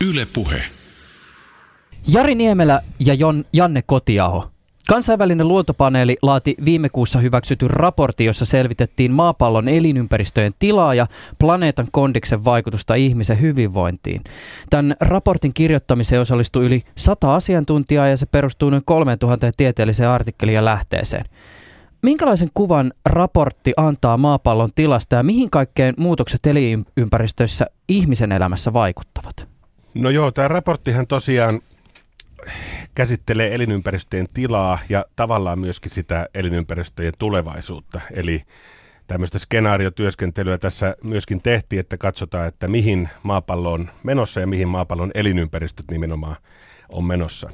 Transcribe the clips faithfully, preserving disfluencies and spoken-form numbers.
Yle puhe. Jari Niemelä ja Jon, Janne Kotiaho. Kansainvälinen luontopaneeli laati viime kuussa hyväksytyn raportti, jossa selvitettiin maapallon elinympäristöjen tilaa ja planeetan kondiksen vaikutusta ihmisen hyvinvointiin. Tämän raportin kirjoittamiseen osallistui yli sata asiantuntijaa ja se perustuu noin kolmetuhatta tieteelliseen artikkeliin ja lähteeseen. Minkälaisen kuvan raportti antaa maapallon tilasta ja mihin kaikkeen muutokset elinympäristöissä ihmisen elämässä vaikuttavat? No joo, tämä raporttihan tosiaan käsittelee elinympäristöjen tilaa ja tavallaan myöskin sitä elinympäristöjen tulevaisuutta. Eli tämmöistä skenaariotyöskentelyä tässä myöskin tehtiin, että katsotaan, että mihin maapallo on menossa ja mihin maapallon elinympäristöt nimenomaan on menossa.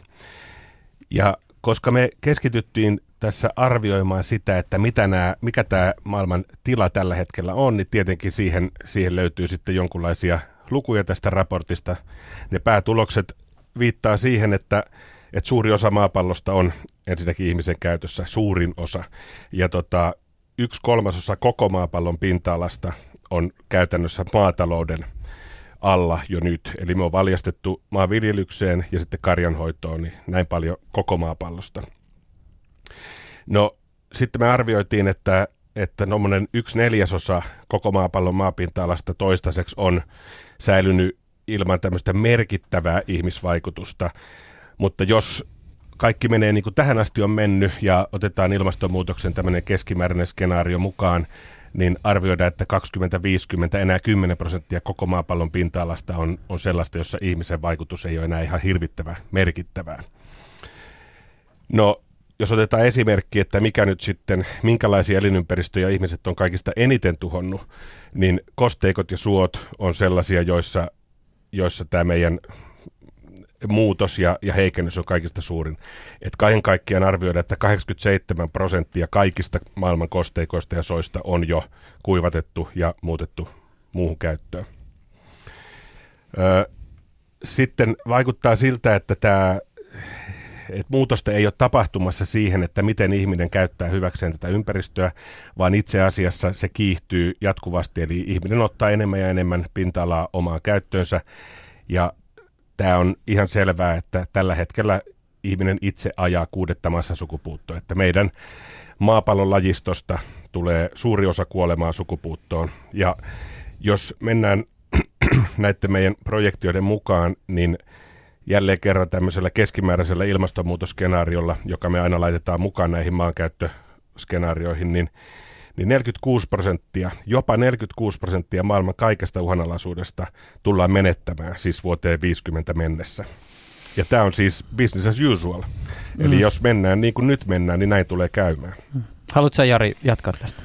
Ja koska me keskityttiin tässä arvioimaan sitä, että mitä nämä, mikä tämä maailman tila tällä hetkellä on, niin tietenkin siihen, siihen löytyy sitten jonkinlaisia lukuja tästä raportista. Ne päätulokset viittaa siihen, että, että suuri osa maapallosta on ensinnäkin ihmisen käytössä, suurin osa. Ja tota, yksi kolmasosa koko maapallon pinta-alasta on käytännössä maatalouden alla jo nyt. Eli me on valjastettu maanviljelykseen ja sitten karjanhoitoon, niin näin paljon koko maapallosta. No sitten me arvioitiin, että, että nollainen yksi neljäsosa koko maapallon maapinta-alasta toistaiseksi on säilynyt ilman tämmöistä merkittävää ihmisvaikutusta, mutta jos kaikki menee niin kuin tähän asti on mennyt ja otetaan ilmastonmuutoksen tämmöinen keskimääräinen skenaario mukaan, niin arvioidaan, että kaksituhattaviisikymmentä enää kymmenen prosenttia koko maapallon pinta-alasta on, on sellaista, jossa ihmisen vaikutus ei ole enää ihan hirvittävää merkittävää. No jos otetaan esimerkki, että mikä nyt sitten, minkälaisia elinympäristöjä ihmiset on kaikista eniten tuhonnut, niin kosteikot ja suot on sellaisia, joissa, joissa tämä meidän muutos ja, ja heikennys on kaikista suurin. Et kaiken kaikkiaan arvioidaan, että kahdeksankymmentäseitsemän prosenttia kaikista maailman kosteikoista ja soista on jo kuivatettu ja muutettu muuhun käyttöön. Öö, sitten vaikuttaa siltä, että tämä... Et muutosta ei ole tapahtumassa siihen, että miten ihminen käyttää hyväkseen tätä ympäristöä, vaan itse asiassa se kiihtyy jatkuvasti. Eli ihminen ottaa enemmän ja enemmän pinta-alaa omaan käyttöönsä. Ja tämä on ihan selvää, että tällä hetkellä ihminen itse ajaa kuudetta massasukupuuttoa. Että meidän maapallon lajistosta tulee suuri osa kuolemaa sukupuuttoon. Ja jos mennään näiden meidän projektioiden mukaan, niin jälleen kerran tämmöisellä keskimääräisellä ilmastonmuutosskenaariolla, joka me aina laitetaan mukaan näihin maankäyttöskenaarioihin, niin, niin neljäkymmentäkuusi prosenttia, jopa neljäkymmentäkuusi prosenttia maailman kaikesta uhanalaisuudesta tullaan menettämään, siis vuoteen viisikymmentä mennessä. Ja tämä on siis business as usual. Mm. Eli jos mennään niin kuin nyt mennään, niin näin tulee käymään. Haluatko sä, Jari, jatkaa tästä?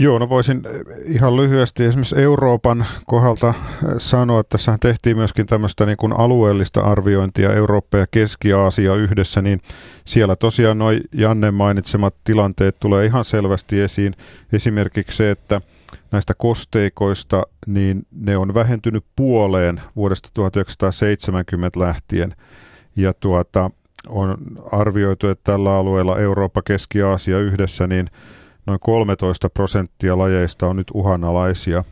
Joo, no voisin ihan lyhyesti esimerkiksi Euroopan kohdalta sanoa, että tässä tehtiin myöskin tämmöistä niin kuin alueellista arviointia Eurooppa ja Keski-Aasia yhdessä, niin siellä tosiaan nuo Janne mainitsemat tilanteet tulee ihan selvästi esiin. Esimerkiksi se, että näistä kosteikoista, niin ne on vähentynyt puoleen vuodesta tuhatyhdeksänsataaseitsemänkymmentä lähtien ja tuota, on arvioitu, että tällä alueella Eurooppa, Keski-Aasia yhdessä, niin noin kolmetoista prosenttia lajeista on nyt uhanalaisia.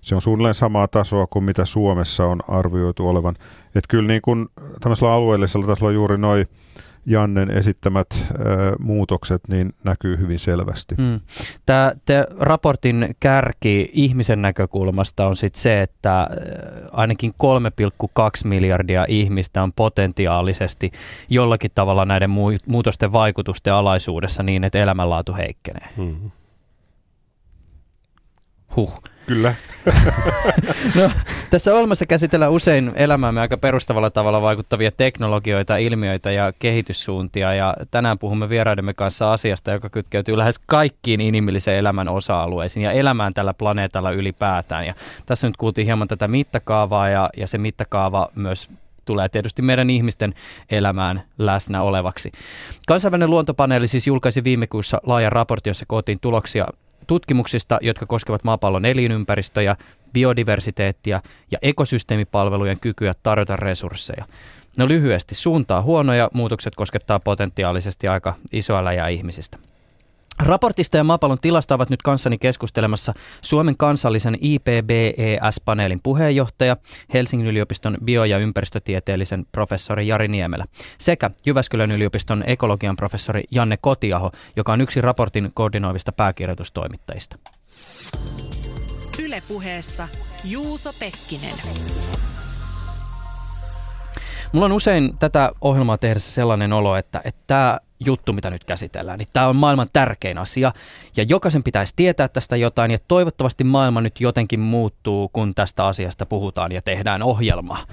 Se on suunnilleen samaa tasoa kuin mitä Suomessa on arvioitu olevan. Että kyllä niin kuin tämmöisellä alueellisella tasolla juuri noi Jannen esittämät ö, muutokset niin näkyy hyvin selvästi. Mm. Tämä te, raportin kärki ihmisen näkökulmasta on sit se, että ainakin kolme pilkku kaksi miljardia ihmistä on potentiaalisesti jollakin tavalla näiden muutosten vaikutusten alaisuudessa niin, että elämänlaatu heikkenee. Mm. Huh. Kyllä. No, tässä ohjelmassa käsitellään usein elämäämme aika perustavalla tavalla vaikuttavia teknologioita, ilmiöitä ja kehityssuuntia. Ja tänään puhumme vieraidemme kanssa asiasta, joka kytkeytyy lähes kaikkiin inhimillisen elämän osa-alueisiin ja elämään tällä planeetalla ylipäätään. Ja tässä nyt kuultiin hieman tätä mittakaavaa ja, ja se mittakaava myös tulee tietysti meidän ihmisten elämään läsnä olevaksi. Kansainvälinen luontopaneeli siis julkaisi viime kuussa laajan raportin, jossa koottiin tuloksia tutkimuksista, jotka koskevat maapallon elinympäristöjä, biodiversiteettiä ja ekosysteemipalvelujen kykyä tarjota resursseja. No lyhyesti, suuntaa huonoja, muutokset koskettaa potentiaalisesti aika isoa läjää ihmisistä. Raportista ja maapallon tilasta ovat nyt kanssani keskustelemassa Suomen kansallisen I P B E S-paneelin puheenjohtaja, Helsingin yliopiston bio- ja ympäristötieteellisen professori Jari Niemelä sekä Jyväskylän yliopiston ekologian professori Janne Kotiaho, joka on yksi raportin koordinoivista pääkirjoitustoimittajista. Yle puheessa Juuso Pekkinen. Mulla on usein tätä ohjelmaa tehdessä sellainen olo, että tämä juttu, mitä nyt käsitellään, niin tämä on maailman tärkein asia ja jokaisen pitäisi tietää tästä jotain ja toivottavasti maailma nyt jotenkin muuttuu, kun tästä asiasta puhutaan ja tehdään ohjelmaa.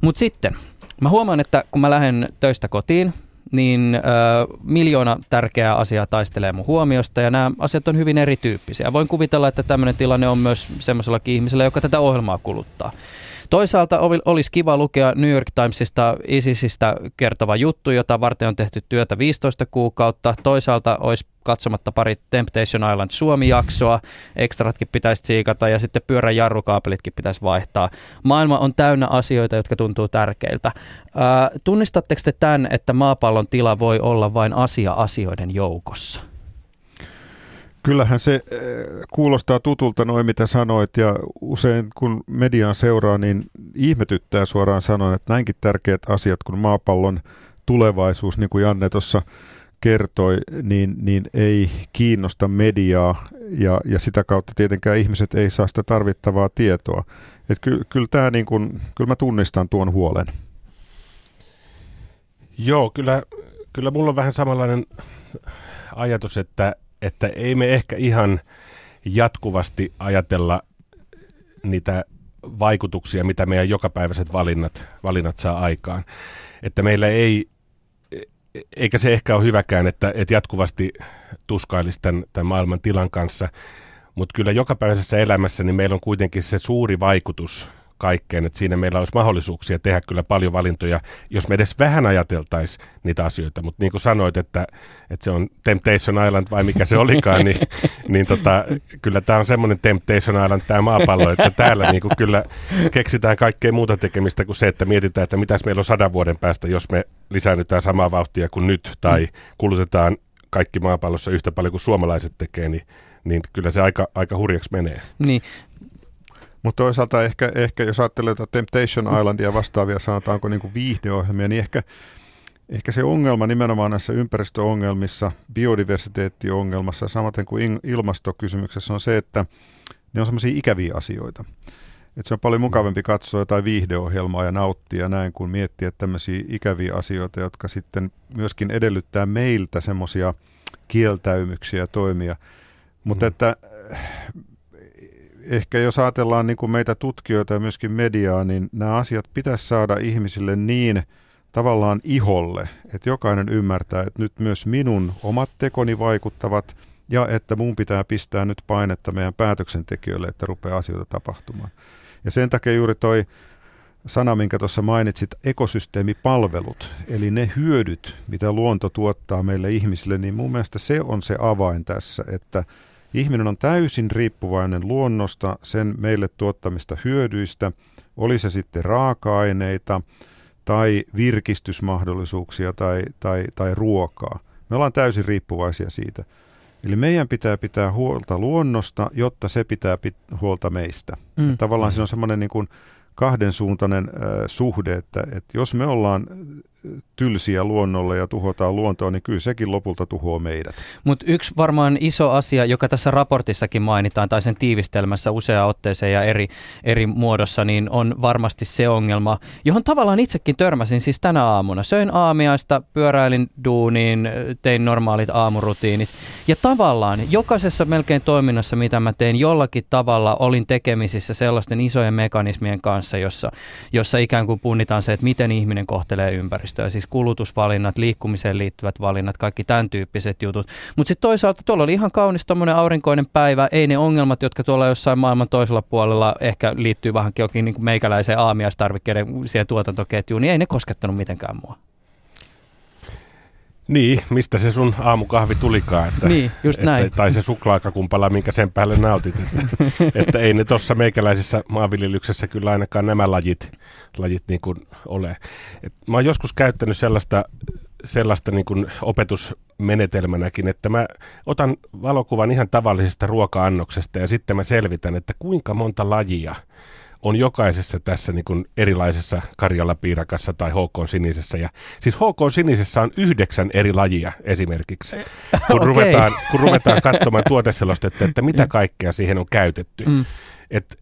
Mutta sitten mä huomaan, että kun mä lähden töistä kotiin, niin ö, miljoona tärkeää asiaa taistelee mun huomiosta ja nämä asiat on hyvin erityyppisiä. Voin kuvitella, että tämmöinen tilanne on myös semmoisellakin ihmisellä, joka tätä ohjelmaa kuluttaa. Toisaalta olisi kiva lukea New York Timesista ISISistä kertova juttu, jota varten on tehty työtä viisitoista kuukautta. Toisaalta olisi katsomatta pari Temptation Island Suomi-jaksoa, ekstratkin pitäisi tsiikata ja sitten pyörän jarrukaapelitkin pitäisi vaihtaa. Maailma on täynnä asioita, jotka tuntuu tärkeiltä. Ää, tunnistatteko te tämän, että maapallon tila voi olla vain asia asioiden joukossa? Kyllähän se kuulostaa tutulta noin, mitä sanoit, ja usein kun mediaan seuraa, niin ihmetyttää suoraan sanoen, että näinkin tärkeät asiat kuin maapallon tulevaisuus, niin kuin Janne tuossa kertoi, niin, niin ei kiinnosta mediaa, ja, ja sitä kautta tietenkään ihmiset ei saa sitä tarvittavaa tietoa. Et ky, kyllä, tää niin kun, kyllä mä tunnistan tuon huolen. Joo, kyllä, kyllä mulla on vähän samanlainen ajatus, että että ei me ehkä ihan jatkuvasti ajatella niitä vaikutuksia, mitä meidän jokapäiväiset valinnat, valinnat saa aikaan. Että meillä ei, eikä se ehkä ole hyväkään, että, että jatkuvasti tuskailisi tämän, tämän maailman tilan kanssa, mutta kyllä jokapäiväisessä elämässä niin meillä on kuitenkin se suuri vaikutus kaikkeen, että siinä meillä olisi mahdollisuuksia tehdä kyllä paljon valintoja, jos me edes vähän ajateltaisiin niitä asioita, mutta niin kuin sanoit, että, että se on Temptation Island vai mikä se olikaan, niin, niin tota, kyllä tämä on semmoinen Temptation Island tämä maapallo, että täällä niin kuin kyllä keksitään kaikkea muuta tekemistä kuin se, että mietitään, että mitäs meillä on sadan vuoden päästä, jos me lisäännytään samaa vauhtia kuin nyt tai kulutetaan kaikki maapallossa yhtä paljon kuin suomalaiset tekee, niin, niin kyllä se aika, aika hurjaksi menee. Niin. Mutta toisaalta ehkä, ehkä jos ajattelee Temptation Islandia vastaavia, sanotaanko niin kuin viihdeohjelmia, niin ehkä, ehkä se ongelma nimenomaan näissä ympäristöongelmissa, biodiversiteettiongelmassa, samaten kuin ilmastokysymyksessä on se, että ne on semmoisia ikäviä asioita. Et se on paljon mukavampi katsoa jotain viihdeohjelmaa ja nauttia näin, kuin miettiä tämmöisiä ikäviä asioita, jotka sitten myöskin edellyttää meiltä semmoisia kieltäymyksiä ja toimia. Mutta mm. että... Ehkä jos ajatellaan niin kuin meitä tutkijoita ja myöskin mediaa, niin nämä asiat pitäisi saada ihmisille niin tavallaan iholle, että jokainen ymmärtää, että nyt myös minun omat tekoni vaikuttavat ja että mun pitää pistää nyt painetta meidän päätöksentekijöille, että rupeaa asioita tapahtumaan. Ja sen takia juuri toi sana, minkä tuossa mainitsit, ekosysteemipalvelut, eli ne hyödyt, mitä luonto tuottaa meille ihmisille, niin mun mielestä se on se avain tässä, että ihminen on täysin riippuvainen luonnosta, sen meille tuottamista hyödyistä, oli se sitten raaka-aineita tai virkistysmahdollisuuksia tai, tai, tai ruokaa. Me ollaan täysin riippuvaisia siitä. Eli meidän pitää pitää huolta luonnosta, jotta se pitää pit- huolta meistä. Mm. Tavallaan mm. se on semmoinen niin kuin kahdensuuntainen äh, suhde, että, että jos me ollaan tylsiä luonnolle ja tuhotaan luontoa, niin kyllä sekin lopulta tuhoaa meidät. Mutta yksi varmaan iso asia, joka tässä raportissakin mainitaan tai sen tiivistelmässä usea otteeseen ja eri, eri muodossa, niin on varmasti se ongelma, johon tavallaan itsekin törmäsin siis tänä aamuna. Söin aamiaista, pyöräilin duuniin, tein normaalit aamurutiinit ja tavallaan jokaisessa melkein toiminnassa, mitä mä tein, jollakin tavalla olin tekemisissä sellaisten isojen mekanismien kanssa, jossa, jossa ikään kuin punnitaan se, että miten ihminen kohtelee ympäristöä. Siis kulutusvalinnat, liikkumiseen liittyvät valinnat, kaikki tämän tyyppiset jutut. Mutta sitten toisaalta tuolla oli ihan kaunis tuommoinen aurinkoinen päivä. Ei ne ongelmat, jotka tuolla jossain maailman toisella puolella ehkä liittyy vähän jokin niin kuin meikäläiseen aamiaistarvikkeiden siihen tuotantoketjuun, niin ei ne koskettanut mitenkään mua. Niin, mistä se sun aamukahvi tulikaan. Että, niin, just että, näin. Tai se suklaakakumpala, minkä sen päälle nautit. Että, että ei ne tuossa meikäläisessä maanviljelyksessä kyllä ainakaan nämä lajit, lajit niin kuin ole. Et mä oon joskus käyttänyt sellaista sellaista niin kuin opetusmenetelmänäkin, että mä otan valokuvan ihan tavallisesta ruoka-annoksesta ja sitten mä selvitän, että kuinka monta lajia on jokaisessa tässä niin kuin erilaisessa Karjala-piirakassa tai H K-sinisessä. Ja, siis H K-sinisessä on yhdeksän eri lajia esimerkiksi, kun, okay. ruvetaan, kun ruvetaan katsomaan tuoteselostetta, että mitä kaikkea siihen on käytetty. Mm. Et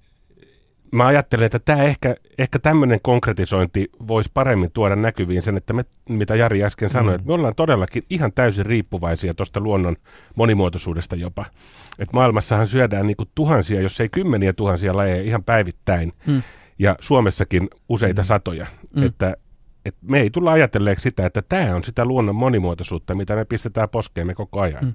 mä ajattelen, että tämä ehkä, ehkä tämmöinen konkretisointi voisi paremmin tuoda näkyviin sen, että me, mitä Jari äsken sanoi, mm. että me ollaan todellakin ihan täysin riippuvaisia tuosta luonnon monimuotoisuudesta jopa. Että maailmassahan syödään niinku tuhansia, jos ei kymmeniä tuhansia lajeja ihan päivittäin, mm. ja Suomessakin useita mm. satoja. Mm. Että, että me ei tulla ajatelleeksi sitä, että tämä on sitä luonnon monimuotoisuutta, mitä me pistetään poskeemme koko ajan. Mm.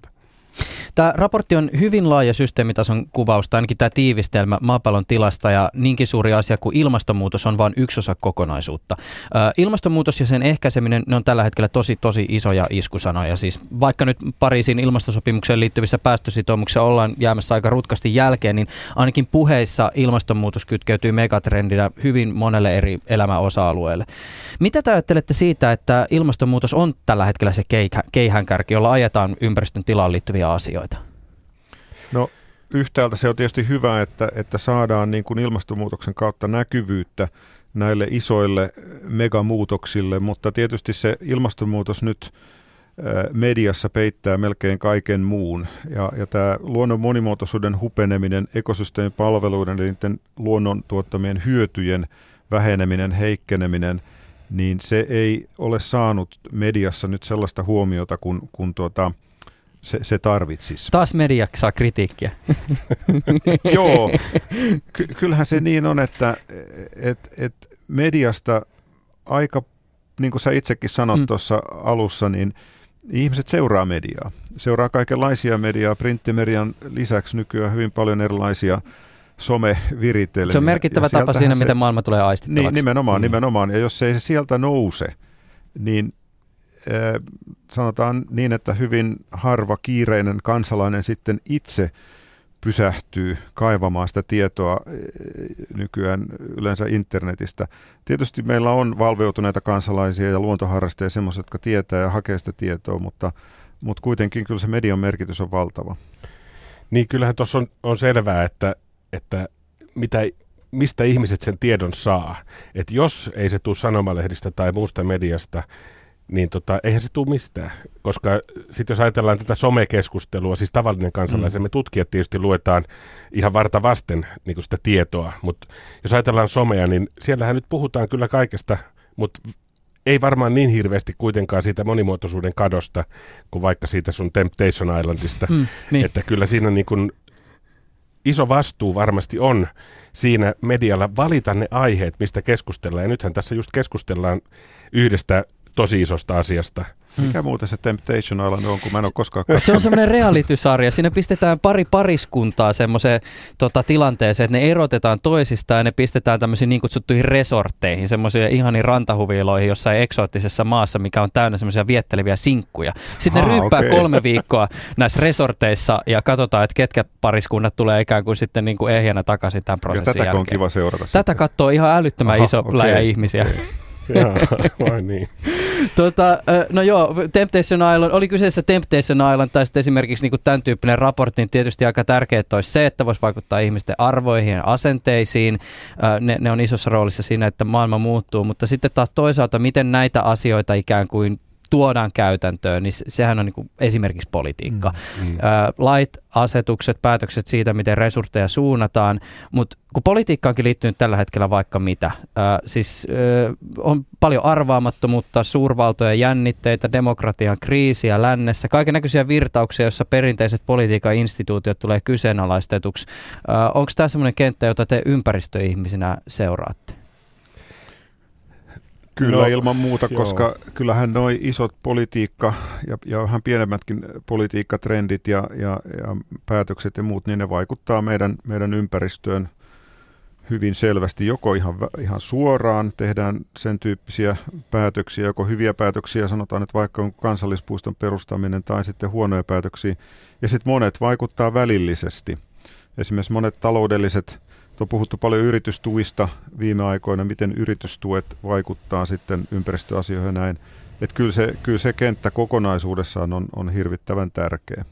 Tämä raportti on hyvin laaja systeemitason kuvausta, ainakin tämä tiivistelmä maapallon tilasta, ja niinkin suuri asia kuin ilmastonmuutos on vain yksi osa kokonaisuutta. Ilmastonmuutos ja sen ehkäiseminen, ne on tällä hetkellä tosi, tosi isoja iskusanoja. Siis vaikka nyt Pariisin ilmastosopimukseen liittyvissä päästösitoumuksissa ollaan jäämässä aika rutkasti jälkeen, niin ainakin puheissa ilmastonmuutos kytkeytyy megatrendinä hyvin monelle eri elämäosa-alueelle. Mitä te ajattelette siitä, että ilmastonmuutos on tällä hetkellä se keihänkärki, jolla ajetaan ympäristön tilaan liittyviä asioita? No yhtäältä se on tietysti hyvä, että, että saadaan niin kuin ilmastonmuutoksen kautta näkyvyyttä näille isoille megamuutoksille, mutta tietysti se ilmastonmuutos nyt mediassa peittää melkein kaiken muun. Ja, ja tämä luonnon monimuotoisuuden hupeneminen, ekosysteemipalveluiden ja niiden luonnon tuottamien hyötyjen väheneminen, heikkeneminen, niin se ei ole saanut mediassa nyt sellaista huomiota kuin, kuin tuota, Se, se tarvitsisi. Taas media saa kritiikkiä. Joo, Ky- kyllähän se niin on, että et, et mediasta aika, niin kuin sä itsekin sanot mm. tuossa alussa, niin ihmiset seuraa mediaa. Seuraa kaikenlaisia mediaa, printtimedian lisäksi nykyään hyvin paljon erilaisia someviritelmiä. Se on merkittävä tapa siinä, se, miten maailma tulee aistittavaksi. Niin, nimenomaan, mm. nimenomaan. Ja jos ei se sieltä nouse, niin sanotaan niin, että hyvin harva kiireinen kansalainen sitten itse pysähtyy kaivamaan sitä tietoa nykyään yleensä internetistä. Tietysti meillä on valveutuneita kansalaisia ja luontoharrastajia, semmoisia, jotka tietää ja hakee sitä tietoa, mutta, mutta kuitenkin kyllä se median merkitys on valtava. Niin, kyllähän tuossa on, on selvää, että, että mitä mistä ihmiset sen tiedon saa. Että jos ei se tule sanomalehdistä tai muusta mediasta, niin tota, eihän se tule mistään, koska sitten jos ajatellaan tätä somekeskustelua, siis tavallinen kansalaisen, mm. me tutkijat tietysti luetaan ihan varta vasten niin kuin sitä tietoa, mutta jos ajatellaan somea, niin siellähän nyt puhutaan kyllä kaikesta, mutta ei varmaan niin hirveästi kuitenkaan siitä monimuotoisuuden kadosta kuin vaikka siitä sun Temptation Islandista, mm, niin. Että kyllä siinä niin kuin iso vastuu varmasti on siinä medialla valita ne aiheet, mistä keskustellaan, ja nythän tässä just keskustellaan yhdestä tosi isosta asiasta. Mikä mm. muuta se Temptation Island on, kun mä en ole koskaan katsonut. Se on semmoinen reality-sarja. Siinä pistetään pari pariskuntaa semmoiseen tota, tilanteeseen, että ne erotetaan toisistaan ja ne pistetään tämmöisiin niin kutsuttuihin resortteihin, semmoisiin ihaniin rantahuviloihin jossain eksoottisessa maassa, mikä on täynnä semmoisia vietteleviä sinkkuja. Sitten ha, ne ryyppää okay. kolme viikkoa näissä resorteissa ja katsotaan, että ketkä pariskunnat tulee ikään kuin sitten niin kuin ehjänä takaisin tämän prosessin jälkeen. Ja tätä on kiva seurata. Tätä katsoo ihan älyttömän Aha, iso okay, läjä ihmisiä. Okay. Jaa, vai niin. Tota, no joo, Temptation Island, oli kyseessä Temptation Island tai sitten esimerkiksi niin tämän tyyppinen raportti, niin tietysti aika tärkeää olisi se, että voisi vaikuttaa ihmisten arvoihin ja asenteisiin. Ne, ne on isossa roolissa siinä, että maailma muuttuu, mutta sitten taas toisaalta, miten näitä asioita ikään kuin tuodaan käytäntöön, niin sehän on niin kuin esimerkiksi politiikka. Mm, mm. Lait, asetukset, päätökset siitä, miten resursseja suunnataan, mutta kun politiikkaankin liittynyt tällä hetkellä vaikka mitä, äh, siis äh, on paljon arvaamattomuutta, suurvaltoja, jännitteitä, demokratian kriisiä lännessä, kaikennäköisiä virtauksia, joissa perinteiset politiikan instituutiot tulee kyseenalaistetuksi. Äh, onko tämä sellainen kenttä, jota te ympäristöihmisinä seuraatte? Kyllä no, ilman muuta, koska joo. kyllähän noi isot politiikka ja, ja vähän pienemmätkin politiikkatrendit ja, ja, ja päätökset ja muut, niin ne vaikuttaa meidän, meidän ympäristöön hyvin selvästi. Joko ihan, ihan suoraan tehdään sen tyyppisiä päätöksiä, joko hyviä päätöksiä, sanotaan nyt vaikka kansallispuiston perustaminen tai sitten huonoja päätöksiä. Ja sitten monet vaikuttaa välillisesti. Esimerkiksi monet taloudelliset. On puhuttu paljon yritystuista viime aikoina, miten yritystuet vaikuttaa sitten ympäristöasioihin ja näin. Että kyllä se, kyllä se kenttä kokonaisuudessaan on, on hirvittävän tärkeä.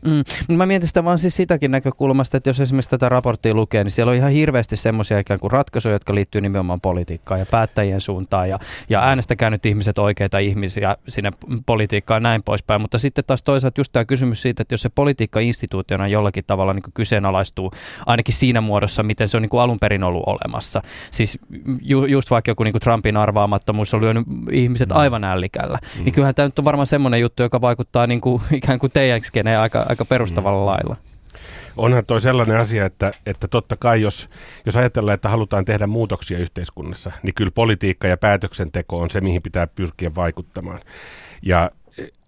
Mm. Mä mietin sitä vaan siis sitäkin näkökulmasta, että jos esimerkiksi tätä raporttia lukee, niin siellä on ihan hirveästi semmoisia ikään kuin ratkaisuja, jotka liittyy nimenomaan politiikkaan ja päättäjien suuntaan ja, ja äänestäkää nyt ihmiset oikeita ihmisiä sinne politiikkaan näin poispäin. Mutta sitten taas toisaalta just tämä kysymys siitä, että jos se politiikka-instituutiona jollakin tavalla niin kuin kyseenalaistuu ainakin siinä muodossa, miten se on niin kuin alun perin ollut olemassa. Siis ju, just vaikka joku niin kuin Trumpin arvaamattomuus on lyönyt ihmiset aivan ällikällä. Mm. Niin kyllähän tämä nyt on varmaan semmoinen juttu, joka vaikuttaa niin kuin, ikään kuin teidän skeneen aika, aika perustavalla mm. lailla. Onhan toi sellainen asia, että, että totta kai jos, jos ajatellaan, että halutaan tehdä muutoksia yhteiskunnassa, niin kyllä politiikka ja päätöksenteko on se, mihin pitää pyrkiä vaikuttamaan. Ja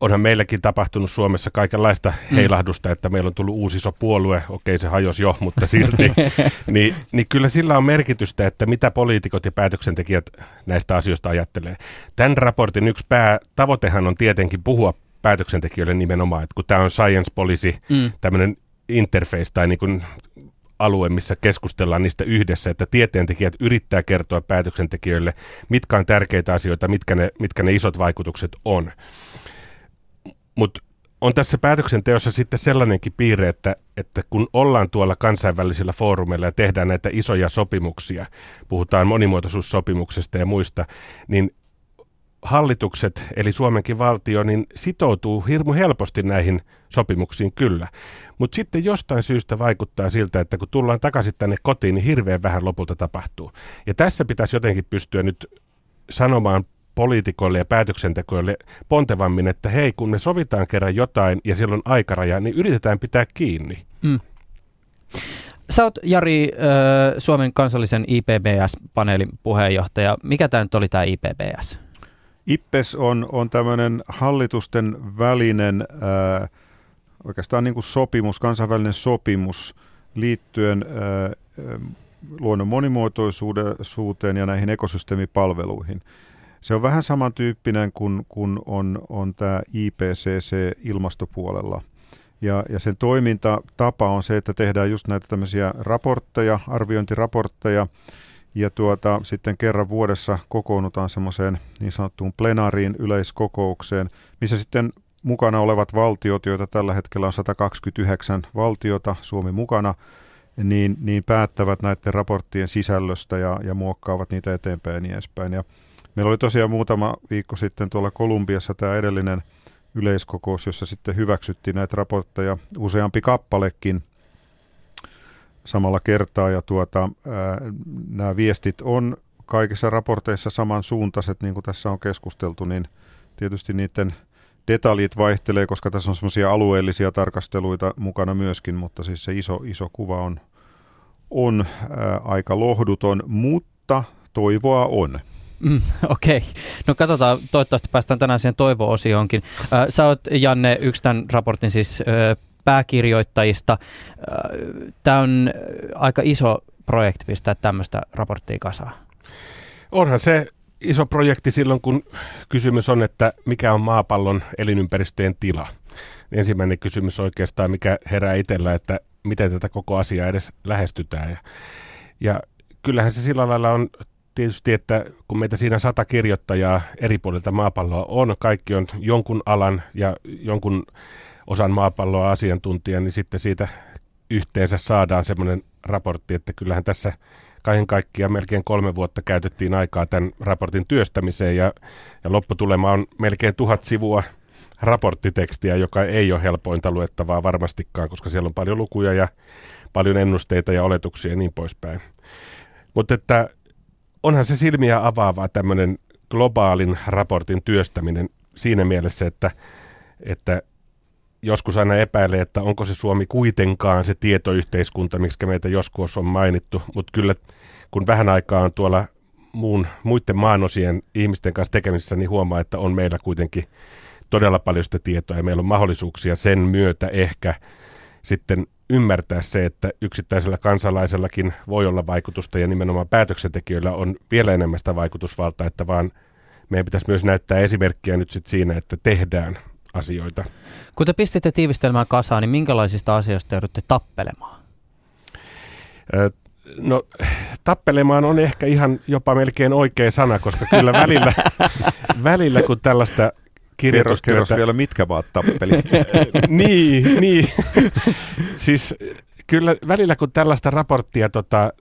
onhan meilläkin tapahtunut Suomessa kaikenlaista heilahdusta, että meillä on tullut uusi iso puolue, okei se hajosi jo, mutta silti. Ni, niin kyllä sillä on merkitystä, että mitä poliitikot ja päätöksentekijät näistä asioista ajattelee. Tämän raportin yksi päätavoitehan on tietenkin puhua päätöksentekijöille nimenomaan, että kun tämä on science policy, mm. tämmöinen interface tai niin kuin alue, missä keskustellaan niistä yhdessä, että tieteentekijät yrittää kertoa päätöksentekijöille, mitkä on tärkeitä asioita, mitkä ne, mitkä ne isot vaikutukset on. Mutta on tässä päätöksenteossa sitten sellainenkin piirre, että, että kun ollaan tuolla kansainvälisillä foorumeilla ja tehdään näitä isoja sopimuksia, puhutaan monimuotoisuussopimuksesta ja muista, niin hallitukset, eli Suomenkin valtio, niin sitoutuu hirmu helposti näihin sopimuksiin kyllä. Mutta sitten jostain syystä vaikuttaa siltä, että kun tullaan takaisin tänne kotiin, niin hirveän vähän lopulta tapahtuu. Ja tässä pitäisi jotenkin pystyä nyt sanomaan poliitikoille ja päätöksentekoille pontevammin, että hei, kun me sovitaan kerran jotain ja siellä on aikaraja, niin yritetään pitää kiinni. Mm. Sä oot, Jari, Suomen kansallisen I P B E S-paneelin puheenjohtaja. Mikä tämä nyt oli tämä I P B E S? I P B E S on, on tämmöinen hallitusten välinen ää, oikeastaan niin kuin sopimus, kansainvälinen sopimus liittyen ää, luonnon monimuotoisuuteen ja näihin ekosysteemipalveluihin. Se on vähän samantyyppinen kuin, kuin on, on tämä I P C C ilmastopuolella. Ja, ja sen toimintatapa on se, että tehdään just näitä tämmöisiä raportteja, arviointiraportteja, ja tuota, sitten kerran vuodessa kokoonnutaan semmoiseen niin sanottuun plenaariin yleiskokoukseen, missä sitten mukana olevat valtiot, joita tällä hetkellä on sata kaksikymmentäyhdeksän valtiota, Suomi mukana, niin, niin päättävät näiden raporttien sisällöstä ja, ja muokkaavat niitä eteenpäin ja niin edespäin. Ja meillä oli tosiaan muutama viikko sitten tuolla Kolumbiassa tämä edellinen yleiskokous, jossa sitten hyväksyttiin näitä raportteja useampi kappalekin samalla kertaa. Ja tuota, ää, nämä viestit on kaikissa raporteissa samansuuntaiset, niin kuin tässä on keskusteltu, niin tietysti niiden detaljit vaihtelee, koska tässä on semmoisia alueellisia tarkasteluita mukana myöskin, mutta siis se iso, iso kuva on, on ää, aika lohduton, mutta toivoa on. Mm, Okei. Okay. No katsotaan, toivottavasti päästään tänään siihen toivo-osioonkin. Äh, sä oot, Janne, yksi tämän raportin siis äh, pääkirjoittajista. Äh, Tämä on aika iso projekti pistää tämmöistä raporttia kasaan. Onhan se iso projekti silloin, kun kysymys on, että mikä on maapallon elinympäristöjen tila. Ensimmäinen kysymys oikeastaan, mikä herää itsellä, että miten tätä koko asiaa edes lähestytään. Ja, ja kyllähän se sillä lailla on tietysti, että kun meitä siinä sata kirjoittajaa eri puolilta maapalloa on, kaikki on jonkun alan ja jonkun osan maapalloa asiantuntija, niin sitten siitä yhteensä saadaan semmoinen raportti, että kyllähän tässä kaiken kaikkiaan melkein kolme vuotta käytettiin aikaa tämän raportin työstämiseen ja, ja lopputulema on melkein tuhat sivua raporttitekstiä, joka ei ole helpointa luettavaa varmastikaan, koska siellä on paljon lukuja ja paljon ennusteita ja oletuksia ja niin poispäin. Mutta että onhan se silmiä avaavaa tämmöinen globaalin raportin työstäminen siinä mielessä, että, että joskus aina epäilee, että onko se Suomi kuitenkaan se tietoyhteiskunta, miksi meitä joskus on mainittu, mutta kyllä kun vähän aikaa on tuolla muun, muiden maanosien ihmisten kanssa tekemisissä, niin huomaa, että on meillä kuitenkin todella paljon sitä tietoa ja meillä on mahdollisuuksia sen myötä ehkä sitten ymmärtää se, että yksittäisellä kansalaisellakin voi olla vaikutusta ja nimenomaan päätöksentekijöillä on vielä enemmän sitä vaikutusvaltaa, että vaan meidän pitäisi myös näyttää esimerkkiä nyt sit siinä, että tehdään asioita. Kun te pistitte tiivistelmään kasaan, niin minkälaisista asioista joudutte tappelemaan? No tappelemaan on ehkä ihan jopa melkein oikea sana, koska kyllä välillä, välillä kun tällaista Kerros, kerros vielä, mitkä maat tappeli. niin, niin. Siis kyllä välillä kun tällaista raporttia tota,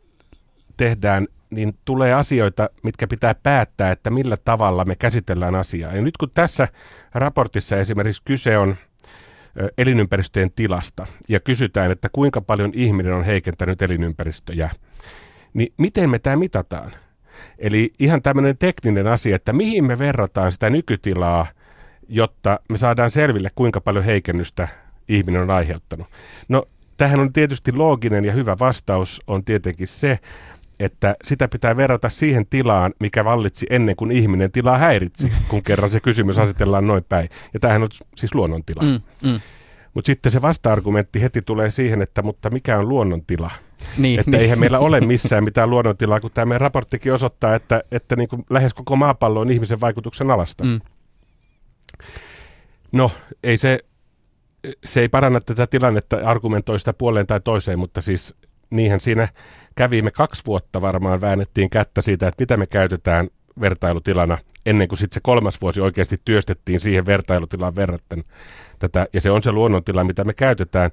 tehdään, niin tulee asioita, mitkä pitää päättää, että millä tavalla me käsitellään asiaa. Ja nyt kun tässä raportissa esimerkiksi kyse on elinympäristöjen tilasta ja kysytään, että kuinka paljon ihminen on heikentänyt elinympäristöjä, niin miten me tämä mitataan? Eli ihan tämmöinen tekninen asia, että mihin me verrataan sitä nykytilaa, jotta me saadaan selville, kuinka paljon heikennystä ihminen on aiheuttanut. No, tähän on tietysti looginen ja hyvä vastaus on tietenkin se, että sitä pitää verrata siihen tilaan, mikä vallitsi ennen kuin ihminen tilaa häiritsi, kun kerran se kysymys asetellaan noin päin. Ja tämähän on siis luonnontila. Mm, mm. Mutta sitten se vasta-argumentti heti tulee siihen, että mutta mikä on luonnontila? Niin, että niin. Eihän meillä ole missään mitään luonnontilaa, kun tämä meidän raporttikin osoittaa, että, että niin kuin lähes koko maapallo on ihmisen vaikutuksen alasta. Mm. No, ei se, se ei paranna tätä tilannetta, argumentoi sitä puoleen tai toiseen, mutta siis niinhän siinä kävimme kaksi vuotta varmaan, väännettiin kättä siitä, että mitä me käytetään vertailutilana, ennen kuin sitten se kolmas vuosi oikeasti työstettiin siihen vertailutilaan verrattuna tätä, ja se on se luonnontila, mitä me käytetään.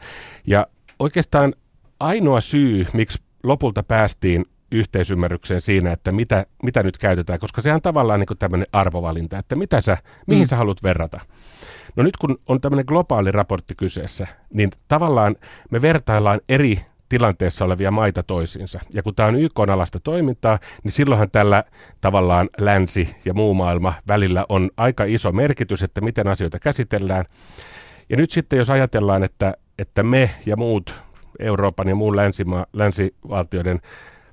Ja oikeastaan ainoa syy, miksi lopulta päästiin yhteisymmärrykseen siinä, että mitä, mitä nyt käytetään, koska sehän on tavallaan niin kuin tämmöinen arvovalinta, että mitä sä, mihin mm. sä haluat verrata. No nyt kun on tämmöinen globaali raportti kyseessä, niin tavallaan me vertaillaan eri tilanteessa olevia maita toisiinsa. Ja kun tämä on Y K:n alasta toimintaa, niin silloinhan tällä tavallaan länsi ja muu maailma välillä on aika iso merkitys, että miten asioita käsitellään. Ja nyt sitten jos ajatellaan, että, että me ja muut Euroopan ja muun länsima- länsivaltioiden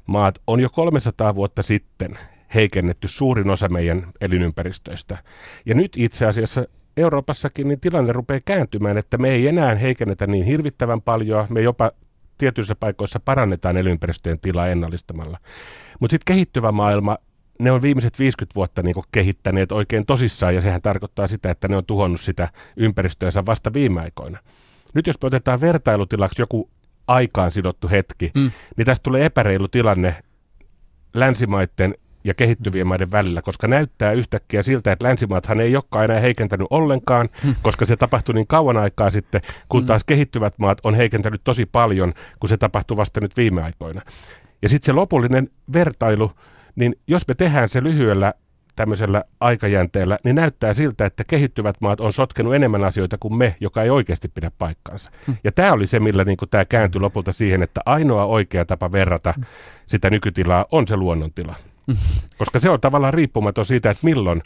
maat on jo kolmesataa vuotta sitten heikennetty suurin osa meidän elinympäristöistä. Ja nyt itse asiassa Euroopassakin niin tilanne rupeaa kääntymään, että me ei enää heikennetä niin hirvittävän paljon, me jopa tietyissä paikoissa parannetaan elinympäristöjen tilaa ennallistamalla. Mutta sitten kehittyvä maailma, ne on viimeiset viisikymmentä vuotta niin kehittäneet oikein tosissaan, ja sehän tarkoittaa sitä, että ne on tuhonnut sitä ympäristöänsä vasta viime aikoina. Nyt jos me otetaan vertailutilaksi joku aikaan sidottu hetki, mm. niin tästä tulee epäreilu tilanne länsimaiden ja kehittyvien maiden välillä, koska näyttää yhtäkkiä siltä, että länsimaathan ei olekaan enää heikentänyt ollenkaan, hmm. koska se tapahtui niin kauan aikaa sitten, kun taas kehittyvät maat on heikentänyt tosi paljon, kun se tapahtui vasta nyt viime aikoina. Ja sitten se lopullinen vertailu, niin jos me tehdään se lyhyellä tämmöisellä aikajänteellä, niin näyttää siltä, että kehittyvät maat on sotkenut enemmän asioita kuin me, joka ei oikeasti pidä paikkaansa. Hmm. Ja tämä oli se, millä niin tämä kääntyi lopulta siihen, että ainoa oikea tapa verrata hmm. sitä nykytilaa on se luonnontila. Koska se on tavallaan riippumaton siitä, että milloin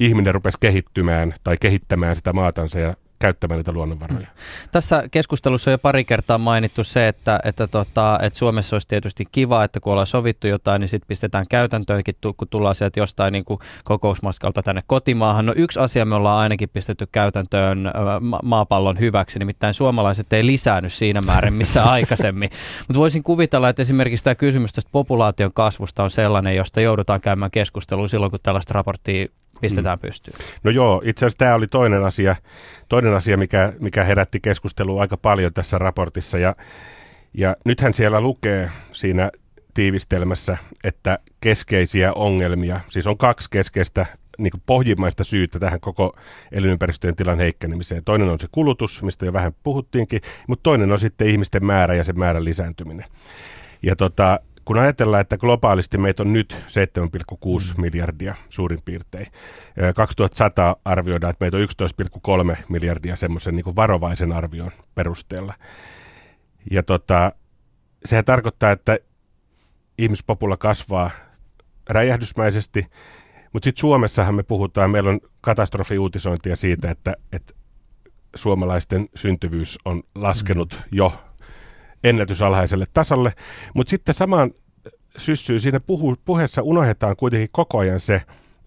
ihminen rupesi kehittymään tai kehittämään sitä maatansa ja käyttämään niitä luonnonvaroja. Tässä keskustelussa on jo pari kertaa mainittu se, että, että, tota, että Suomessa olisi tietysti kiva, että kun ollaan sovittu jotain, niin sitten pistetään käytäntöönkin, kun tullaan sieltä jostain niin kuin kokousmaskalta tänne kotimaahan. No yksi asia me ollaan ainakin pistetty käytäntöön ma- maapallon hyväksi, nimittäin suomalaiset ei lisäänny siinä määrin missä aikaisemmin. Mutta voisin kuvitella, että esimerkiksi tämä kysymys tästä populaation kasvusta on sellainen, josta joudutaan käymään keskustelua silloin, kun tällaista raporttia pistetään pystyyn. No joo, itse asiassa tämä oli toinen asia, toinen asia mikä, mikä herätti keskustelua aika paljon tässä raportissa. Ja, ja nythän siellä lukee siinä tiivistelmässä, että keskeisiä ongelmia, siis on kaksi keskeistä niin kuin pohjimmaista syytä tähän koko elinympäristöjen tilan heikkenemiseen. Toinen on se kulutus, mistä jo vähän puhuttiinkin, mutta toinen on sitten ihmisten määrä ja sen määrän lisääntyminen. Ja tota... kun ajatellaan, että globaalisti meitä on nyt seitsemän pilkku kuusi miljardia suurin piirtein. kaksituhattasata arvioidaan, että meitä on yksitoista pilkku kolme miljardia semmoisen niin kuin varovaisen arvion perusteella. Ja tota, sehän tarkoittaa, että ihmispopulla kasvaa räjähdysmäisesti, mutta sitten Suomessahan me puhutaan, meillä on katastrofiuutisointia siitä, että, että suomalaisten syntyvyys on laskenut jo ennätysalhaiselle tasolle, mutta sitten samaan syssyyn siinä puhu, puheessa unohdetaan kuitenkin koko ajan se,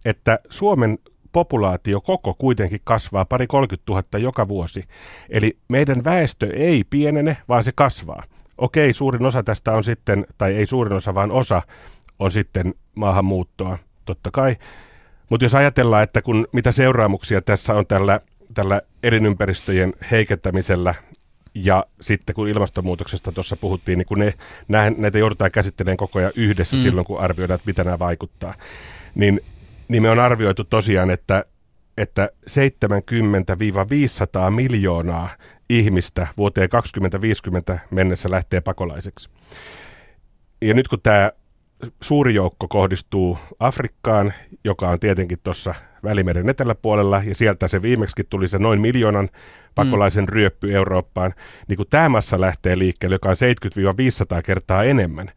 että Suomen populaatio koko kuitenkin kasvaa pari kolmekymmentätuhatta joka vuosi. Eli meidän väestö ei pienene, vaan se kasvaa. Okei, suurin osa tästä on sitten, tai ei suurin osa, vaan osa on sitten maahanmuuttoa, totta kai. Mutta jos ajatellaan, että kun, mitä seuraamuksia tässä on tällä, tällä elinympäristöjen heikentämisellä, ja sitten kun ilmastonmuutoksesta tuossa puhuttiin, niin kun ne, näitä joudutaan käsittelemään koko ajan yhdessä mm. silloin, kun arvioidaan, että mitä nämä vaikuttaa, niin, niin me on arvioitu tosiaan, että että seitsemänkymmentä viisikymmentä miljoonaa ihmistä vuoteen kaksituhattaviisikymmentä mennessä lähtee pakolaiseksi. Ja nyt kun tämä suuri joukko kohdistuu Afrikkaan, joka on tietenkin tuossa Välimeren eteläpuolella, ja sieltä se viimeksi tuli se noin miljoonan pakolaisen mm. ryöppy Eurooppaan, niin kun tämä massa lähtee liikkeelle, joka on seitsemänkymmentä viisikymmentä kertaa enemmän,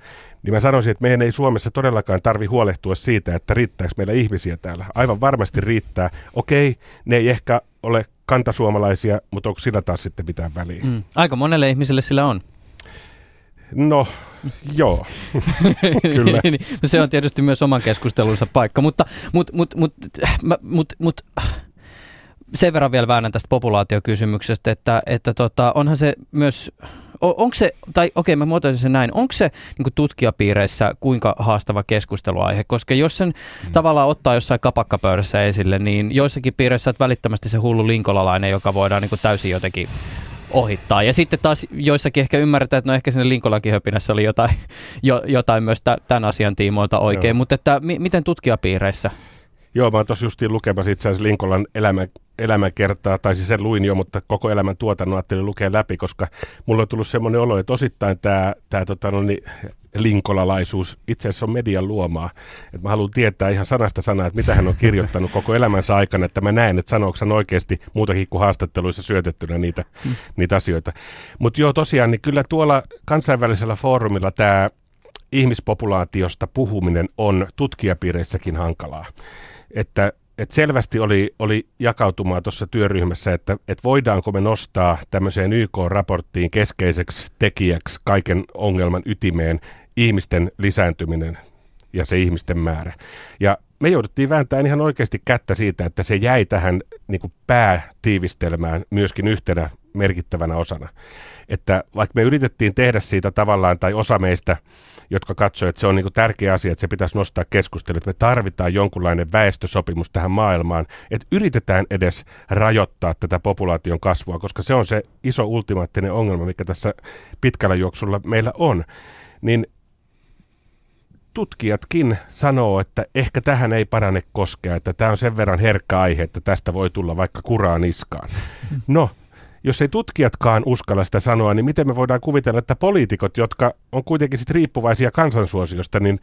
niin mä sanoisin, että meidän ei Suomessa todellakaan tarvitse huolehtua siitä, että riittääkö meillä ihmisiä täällä. Aivan varmasti riittää. Okei, ne ei ehkä ole kantasuomalaisia, mutta onko sillä taas sitten mitään väliä? Mm. Aika monelle ihmiselle sillä on. No, joo, kyllä. Se on tietysti myös oman keskustelunsa paikka, mutta mut, mut, mut, mut, mut, sen verran vielä väännän tästä populaatiokysymyksestä, että, että tota, onhan se myös, on, onko se, tai okei, mä muotoisin sen näin, onko se niin tutkijapiireissä kuinka haastava keskusteluaihe, koska jos sen mm. tavallaan ottaa jossain kapakkapöydässä esille, niin joissakin piireissä olet välittömästi se hullu linkolalainen, joka voidaan niin täysin jotenkin ohittaa. Ja sitten taas joissakin ehkä ymmärretään, että no ehkä siinä Linkolakin höpinässä oli jotain, jo, jotain myös tämän asian tiimoilta oikein, mutta että mi- miten tutkijapiireissä? Joo, mä oon tossa justiin lukemassa itse asiassa Linkolan elämä, elämäkertaa, tai siis sen luin jo, mutta koko elämän tuotannon ajattelin lukea läpi, koska mulla on tullut semmoinen olo, että osittain tämä tää, tota, no, niin, linkolalaisuus itse asiassa on median luomaa. Et mä haluan tietää ihan sanasta sanaa, että mitä hän on kirjoittanut koko elämänsä aikana, että mä näen, että sanooko hän oikeasti muutakin kuin haastatteluissa syötettynä niitä, mm. niitä asioita. Mutta joo, tosiaan, niin kyllä tuolla kansainvälisellä foorumilla tämä ihmispopulaatiosta puhuminen on tutkijapiireissäkin hankalaa. Että, että selvästi oli, oli jakautumaa tuossa työryhmässä, että, että voidaanko me nostaa tämmöiseen Y K-raporttiin keskeiseksi tekijäksi kaiken ongelman ytimeen ihmisten lisääntyminen ja se ihmisten määrä. Ja me jouduttiin vääntämään ihan oikeasti kättä siitä, että se jäi tähän niin kuin päätiivistelmään myöskin yhtenä merkittävänä osana. Että vaikka me yritettiin tehdä siitä tavallaan, tai osa meistä, jotka katsoo, että se on niin kuin tärkeä asia, että se pitäisi nostaa keskustelua, että me tarvitaan jonkunlainen väestösopimus tähän maailmaan, että yritetään edes rajoittaa tätä populaation kasvua, koska se on se iso ultimaattinen ongelma, mikä tässä pitkällä juoksulla meillä on, niin tutkijatkin sanoo, että ehkä tähän ei parane koskea, että tämä on sen verran herkkä aihe, että tästä voi tulla vaikka kuraa niskaan. No, jos ei tutkijatkaan uskalla sitä sanoa, niin miten me voidaan kuvitella, että poliitikot, jotka on kuitenkin sit riippuvaisia kansansuosiosta, niin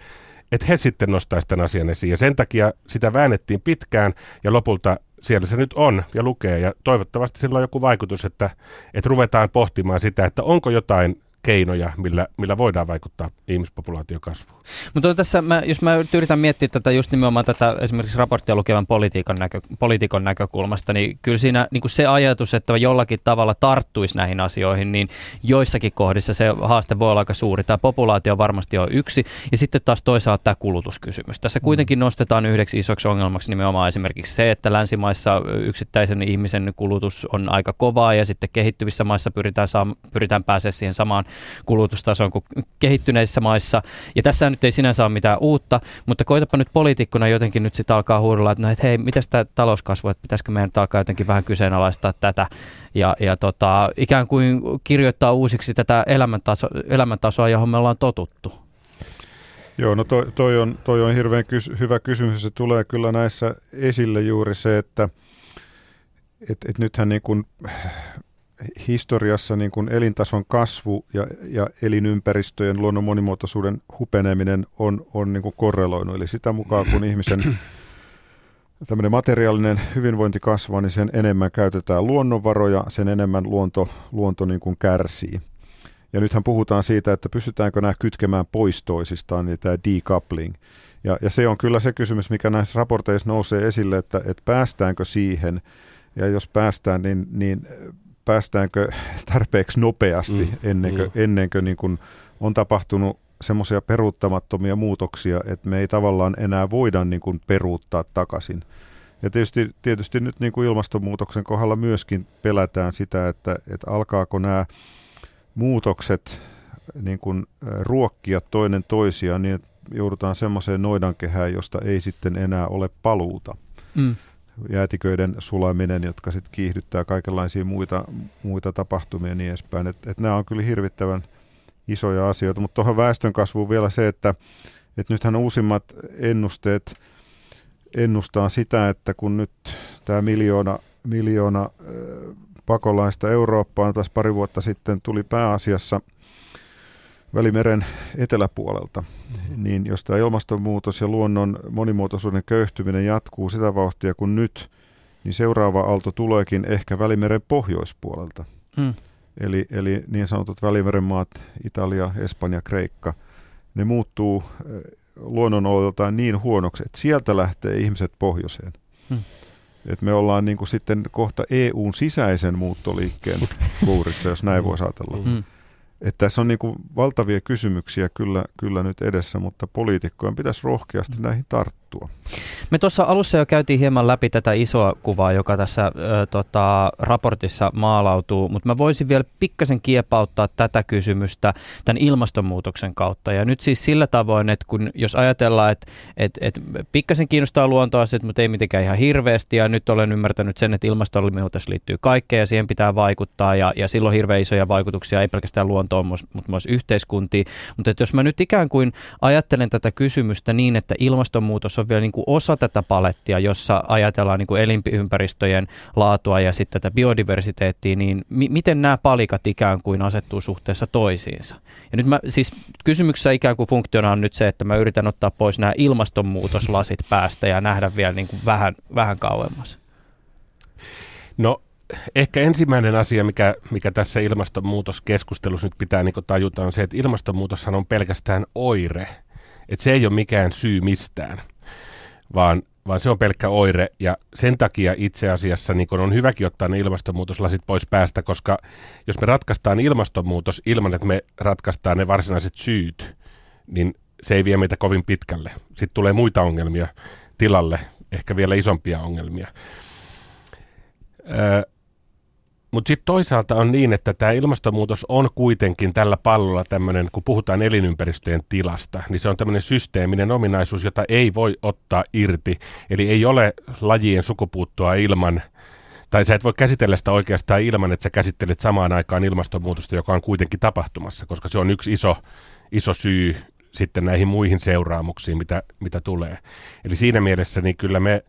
että he sitten nostaisivat tämän asian esiin. Ja sen takia sitä väännettiin pitkään ja lopulta siellä se nyt on ja lukee. Ja toivottavasti sillä on joku vaikutus, että, että ruvetaan pohtimaan sitä, että onko jotain keinoja, millä, millä voidaan vaikuttaa ihmispopulaation kasvuun. Mutta tässä, mä, jos mä yritän miettiä tätä just nimenomaan tätä esimerkiksi raporttia lukevan politiikan, näkö, politiikan näkökulmasta, niin kyllä siinä niin kuin se ajatus, että jollakin tavalla tarttuisi näihin asioihin, niin joissakin kohdissa se haaste voi olla aika suuri. Tämä populaatio varmasti on yksi, ja sitten taas toisaalta tämä kulutuskysymys. Tässä kuitenkin nostetaan yhdeksi isoksi ongelmaksi nimenomaan esimerkiksi se, että länsimaissa yksittäisen ihmisen kulutus on aika kovaa, ja sitten kehittyvissä maissa pyritään, saa, pyritään pääsemään siihen samaan kulutustasoon kuin kehittyneissä maissa. Ja tässä nyt ei sinänsä ole mitään uutta, mutta koitapa nyt poliitikkona jotenkin nyt sitten alkaa huudella, että no et hei, mitäs tämä talouskasvu, että pitäisikö meidän nyt alkaa jotenkin vähän kyseenalaistaa tätä ja, ja tota, ikään kuin kirjoittaa uusiksi tätä elämäntaso, elämäntasoa, johon me ollaan totuttu. Joo, no toi, toi, on, toi on hirveän kys, hyvä kysymys. Se tulee kyllä näissä esille juuri se, että et, et nythän niin kuin historiassa niin kuin elintason kasvu ja, ja elinympäristöjen luonnon monimuotoisuuden hupeneminen on, on niin kuin korreloinut. Eli sitä mukaan, kun ihmisen tämmöinen materiaalinen hyvinvointi kasvaa, niin sen enemmän käytetään luonnonvaroja, sen enemmän luonto, luonto niin kuin kärsii. Ja nythän puhutaan siitä, että pystytäänkö nämä kytkemään pois toisistaan, niin tämä decoupling. Ja, ja se on kyllä se kysymys, mikä näissä raporteissa nousee esille, että, että päästäänkö siihen, ja jos päästään, niin... niin päästäänkö tarpeeksi nopeasti mm, ennen kuin, mm. ennen kuin niin kuin on tapahtunut semmoisia peruuttamattomia muutoksia, että me ei tavallaan enää voida niin kuin peruuttaa takaisin. Ja tietysti, tietysti nyt niin kuin ilmastonmuutoksen kohdalla myöskin pelätään sitä, että, että alkaako nämä muutokset niin kuin ruokkia toinen toisiaan, niin että joudutaan semmoiseen noidankehään, josta ei sitten enää ole paluuta. Mm. Jäätiköiden sulaminen, jotka sitten kiihdyttää kaikenlaisia muita, muita tapahtumia ja niin edespäin. Et, et nämä on kyllä hirvittävän isoja asioita, mutta tuohon väestönkasvuun vielä se, että et nythän uusimmat ennusteet ennustaa sitä, että kun nyt tämä miljoona, miljoona pakolaista Eurooppaan taas pari vuotta sitten tuli pääasiassa Välimeren eteläpuolelta, niin jos tämä ilmastonmuutos ja luonnon monimuotoisuuden köyhtyminen jatkuu sitä vauhtia kuin nyt, niin seuraava aalto tuleekin ehkä Välimeren pohjoispuolelta. Mm. Eli, eli niin sanotut Välimeren maat, Italia, Espanja, Kreikka, ne muuttuu luonnonoloiltaan niin huonoksi, että sieltä lähtee ihmiset pohjoiseen. Mm. Et me ollaan niin kuin sitten kohta E U:n sisäisen muuttoliikkeen kourissa, jos näin voisi ajatella. Mm. Että tässä on niin kuin valtavia kysymyksiä kyllä, kyllä nyt edessä, mutta poliitikkojen pitäisi rohkeasti näihin tarttua. Me tuossa alussa jo käytiin hieman läpi tätä isoa kuvaa, joka tässä äh, tota, raportissa maalautuu, mutta mä voisin vielä pikkasen kiepauttaa tätä kysymystä tämän ilmastonmuutoksen kautta. Ja nyt siis sillä tavoin, että kun, jos ajatellaan, että et, et pikkasen kiinnostaa luontoasiat, mutta ei mitenkään ihan hirveästi, ja nyt olen ymmärtänyt sen, että ilmastonmuutos liittyy kaikkeen ja siihen pitää vaikuttaa, ja, ja silloin hirveän isoja vaikutuksia ei pelkästään luontoon, mutta myös yhteiskuntiin. Mutta jos mä nyt ikään kuin ajattelen tätä kysymystä niin, että ilmastonmuutos on vielä niin kuin osa tätä palettia, jossa ajatellaan niin kuin elinympäristöjen laatua ja sitten tätä biodiversiteettiä, niin mi- miten nämä palikat ikään kuin asettuu suhteessa toisiinsa? Ja nyt mä siis kysymyksessä ikään kuin funktiona on nyt se, että mä yritän ottaa pois nämä ilmastonmuutoslasit päästä ja nähdä vielä niin kuin vähän, vähän kauemmas. No, ehkä ensimmäinen asia, mikä, mikä tässä ilmastonmuutoskeskustelussa nyt pitää niin tajuta, on se, että ilmastonmuutoshan on pelkästään oire. Että se ei ole mikään syy mistään, vaan, vaan se on pelkkä oire. Ja sen takia itse asiassa niin on hyväkin ottaa ne ilmastonmuutoslasit pois päästä, koska jos me ratkaistaan ilmastonmuutos ilman, että me ratkaistaan ne varsinaiset syyt, niin se ei vie meitä kovin pitkälle. Sitten tulee muita ongelmia tilalle, ehkä vielä isompia ongelmia. Öö, Mutta sitten toisaalta on niin, että tämä ilmastonmuutos on kuitenkin tällä pallolla tämmöinen, kun puhutaan elinympäristöjen tilasta, niin se on tämmöinen systeeminen ominaisuus, jota ei voi ottaa irti. Eli ei ole lajien sukupuuttoa ilman, tai sä et voi käsitellä sitä oikeastaan ilman, että sä käsittelet samaan aikaan ilmastonmuutosta, joka on kuitenkin tapahtumassa, koska se on yksi iso, iso syy sitten näihin muihin seuraamuksiin, mitä, mitä tulee. Eli siinä mielessä niin kyllä me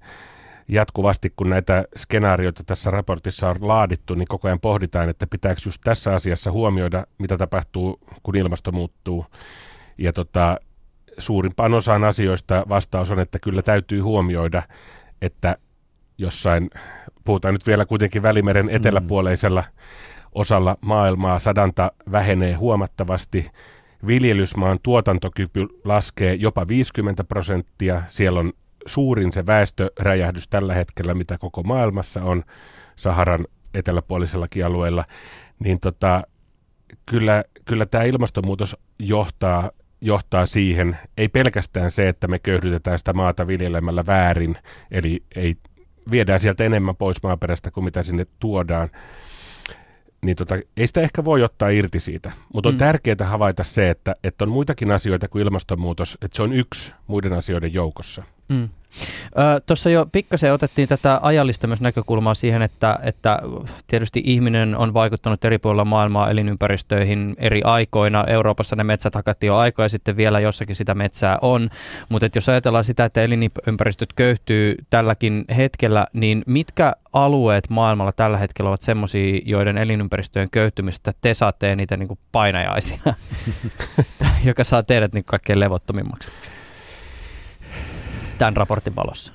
jatkuvasti, kun näitä skenaarioita tässä raportissa on laadittu, niin koko ajan pohditaan, että pitääkö just tässä asiassa huomioida, mitä tapahtuu, kun ilmasto muuttuu. Ja tota, suurimpaan osaan asioista vastaus on, että kyllä täytyy huomioida, että jossain, puhutaan nyt vielä kuitenkin Välimeren eteläpuoleisella osalla maailmaa, sadanta vähenee huomattavasti. Viljelysmaan tuotantokyky laskee jopa viisikymmentä prosenttia. Siellä on suurin se väestöräjähdys tällä hetkellä, mitä koko maailmassa on Saharan eteläpuolisellakin alueella, niin tota, kyllä, kyllä tämä ilmastonmuutos johtaa, johtaa siihen, ei pelkästään se, että me köyhdytetään sitä maata viljelemällä väärin, eli ei, viedään sieltä enemmän pois maaperästä kuin mitä sinne tuodaan, niin tota, ei sitä ehkä voi ottaa irti siitä, mutta on mm. tärkeää havaita se, että, että on muitakin asioita kuin ilmastonmuutos, että se on yksi muiden asioiden joukossa. Mm. Tuossa jo pikkasen otettiin tätä ajallista myös näkökulmaa siihen, että, että tietysti ihminen on vaikuttanut eri puolilla maailmaa elinympäristöihin eri aikoina. Euroopassa ne metsät hakattiin jo aikoja sitten, vielä jossakin sitä metsää on, mutta jos ajatellaan sitä, että elinympäristöt köyhtyy tälläkin hetkellä, niin mitkä alueet maailmalla tällä hetkellä ovat semmoisia, joiden elinympäristöjen köyhtymistä te saatte niitä niin kuin painajaisia, joka saa teidät niin kaikkein levottomimmaksi tämän raportin valossa?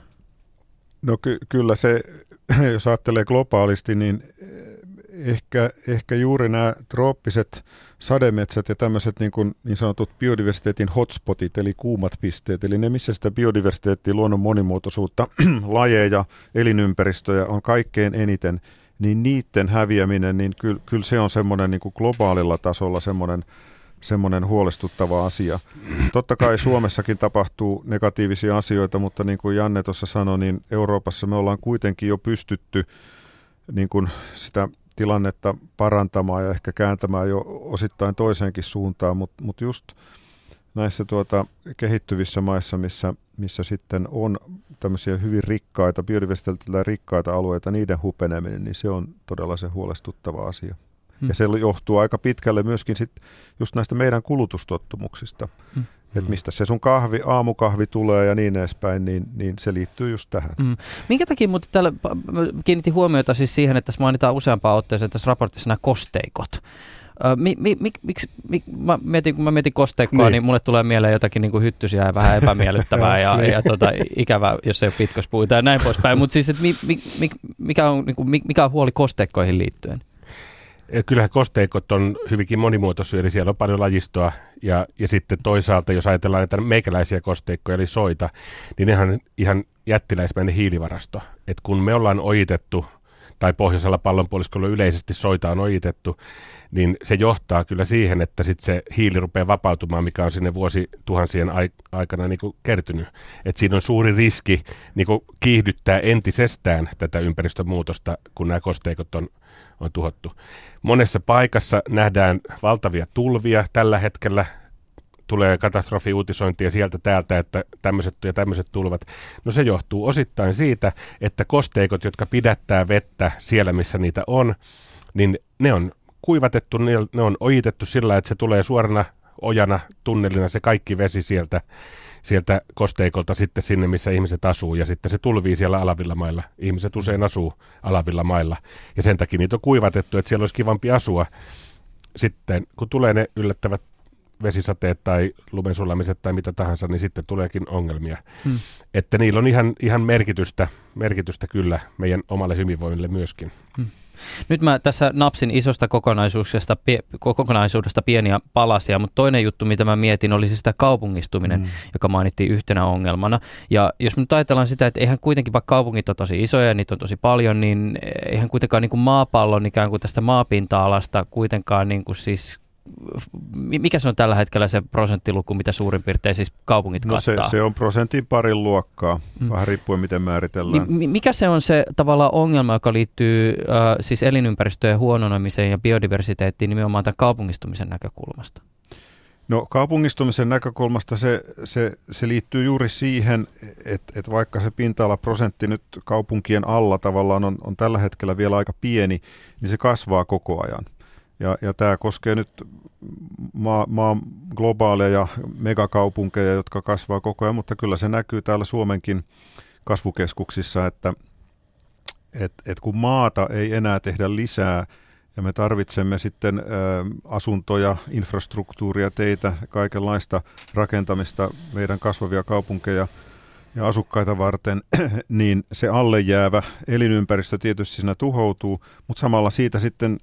No ky- kyllä se, jos ajattelee globaalisti, niin ehkä, ehkä juuri nämä trooppiset sademetsät ja tämmöiset niin, kuin niin sanotut biodiversiteetin hotspotit, eli kuumat pisteet, eli ne, missä sitä biodiversiteettiä, luonnon monimuotoisuutta, lajeja, elinympäristöjä on kaikkein eniten, niin niiden häviäminen, niin ky- kyllä se on semmoinen niin kuin globaalilla tasolla semmoinen, semmoinen huolestuttava asia. Totta kai Suomessakin tapahtuu negatiivisia asioita, mutta niin kuin Janne tuossa sanoi, niin Euroopassa me ollaan kuitenkin jo pystytty niin kuin sitä tilannetta parantamaan ja ehkä kääntämään jo osittain toiseenkin suuntaan, mutta mut just näissä tuota kehittyvissä maissa, missä, missä sitten on tämmöisiä hyvin rikkaita, biodiversiteetillä rikkaita alueita, niiden hupeneminen, niin se on todella se huolestuttava asia. Ja se johtuu aika pitkälle myöskin sit just näistä meidän kulutustottumuksista. Mm. että mistä se sun kahvi, aamukahvi tulee ja niin edespäin, niin, niin se liittyy just tähän. Mm. Minkä takia, mutta täällä kiinnitin huomiota siis siihen, että tässä mainitaan useampaan otteeseen tässä raportissa nämä kosteikot. Mi, mi, mik, miksi, mik, mä mietin, kun mä mietin kosteikkoa, niin, niin mulle tulee mieleen jotakin niin kuin hyttysiä ja vähän epämiellyttävää ja, ja, ja tuota, ikävää, jos ei ole pitkospuita ja näin poispäin. Mutta siis, mi, mi, mi, mikä, on, niin kuin, mikä on huoli kosteikkoihin liittyen? Kyllähän kosteikot on hyvinkin monimuotoisia, eli siellä on paljon lajistoa. Ja, ja sitten toisaalta, jos ajatellaan näitä meikäläisiä kosteikkoja, eli soita, niin ne on ihan jättiläismäinen hiilivarasto. Et kun me ollaan ojitettu, tai pohjoisella pallonpuoliskolla yleisesti soita on ojitettu, niin se johtaa kyllä siihen, että sitten se hiili rupeaa vapautumaan, mikä on sinne vuosituhansien aikana niin kuin kertynyt. Et siinä on suuri riski niin kuin kiihdyttää entisestään tätä ympäristömuutosta, kun nämä kosteikot on, on tuhottu. Monessa paikassa nähdään valtavia tulvia tällä hetkellä. Tulee katastrofiuutisointia sieltä täältä, että tämmöiset ja tämmöiset tulvat. No se johtuu osittain siitä, että kosteikot, jotka pidättää vettä siellä, missä niitä on, niin ne on kuivatettu, ne on ojitettu sillä, että se tulee suorana ojana, tunnelina se kaikki vesi sieltä, sieltä kosteikolta sitten sinne, missä ihmiset asuu. Ja sitten se tulvii siellä alavilla mailla. Ihmiset usein asuu alavilla mailla. Ja sen takia niitä on kuivatettu, että siellä olisi kivampi asua. Sitten kun tulee ne yllättävät vesisateet tai lumen sulamiset tai mitä tahansa, niin sitten tuleekin ongelmia. Hmm. Että niillä on ihan, ihan merkitystä, merkitystä kyllä meidän omalle hyvinvoinnille myöskin. Hmm. Nyt mä tässä napsin isosta kokonaisuudesta, kokonaisuudesta pieniä palasia, mutta toinen juttu, mitä mä mietin, oli siis sitä kaupungistuminen, mm. joka mainittiin yhtenä ongelmana. Ja jos me nyt ajatellaan sitä, että eihän kuitenkin, vaikka kaupungit on tosi isoja ja niitä on tosi paljon, niin eihän kuitenkaan niin kuin maapallon ikään kuin tästä maapinta-alasta kuitenkaan niin kuin siis, mikä se on tällä hetkellä se prosenttiluku, mitä suurin piirtein siis kaupungit no kattaa? No se, se on prosentin parin luokkaa, mm. vähän riippuen miten määritellään. Niin, mikä se on se tavallaan ongelma, joka liittyy äh, siis elinympäristöjen huononemiseen ja biodiversiteettiin nimenomaan tämän kaupungistumisen näkökulmasta? No kaupungistumisen näkökulmasta se, se, se liittyy juuri siihen, että, että vaikka se pinta-alaprosentti nyt kaupunkien alla tavallaan on, on tällä hetkellä vielä aika pieni, niin se kasvaa koko ajan. Ja, ja tämä koskee nyt maan maa globaaleja megakaupunkeja, jotka kasvaa koko ajan, mutta kyllä se näkyy täällä Suomenkin kasvukeskuksissa, että et, et kun maata ei enää tehdä lisää ja me tarvitsemme sitten ä, asuntoja, infrastruktuuria, teitä, kaikenlaista rakentamista meidän kasvavia kaupunkeja ja asukkaita varten, niin se alle jäävä elinympäristö tietysti siinä tuhoutuu, mutta samalla siitä sitten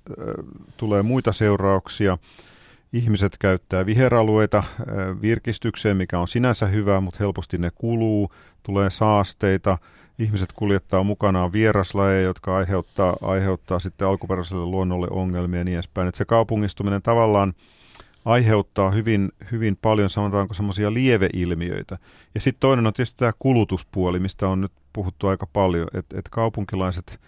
tulee muita seurauksia. Ihmiset käyttää viheralueita virkistykseen, mikä on sinänsä hyvää, mutta helposti ne kuluu, tulee saasteita. Ihmiset kuljettaa mukanaan vieraslajeja, jotka aiheuttaa, aiheuttaa sitten alkuperäiselle luonnolle ongelmia ja niin edespäin. Et se kaupungistuminen tavallaan aiheuttaa hyvin, hyvin paljon, sanotaanko, semmoisia lieveilmiöitä. Ja sitten toinen on tietysti tämä kulutuspuoli, mistä on nyt puhuttu aika paljon, että et kaupunkilaiset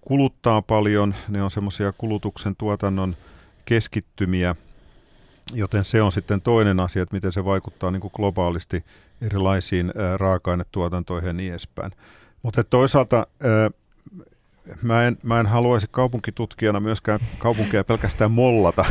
kuluttaa paljon, ne on semmoisia kulutuksen tuotannon keskittymiä, joten se on sitten toinen asia, että miten se vaikuttaa niin kuin globaalisti erilaisiin ää, raaka-ainetuotantoihin ja niin edespäin. Mutta toisaalta ää, Mä en, mä en haluaisi kaupunkitutkijana myöskään kaupunkeja pelkästään mollata.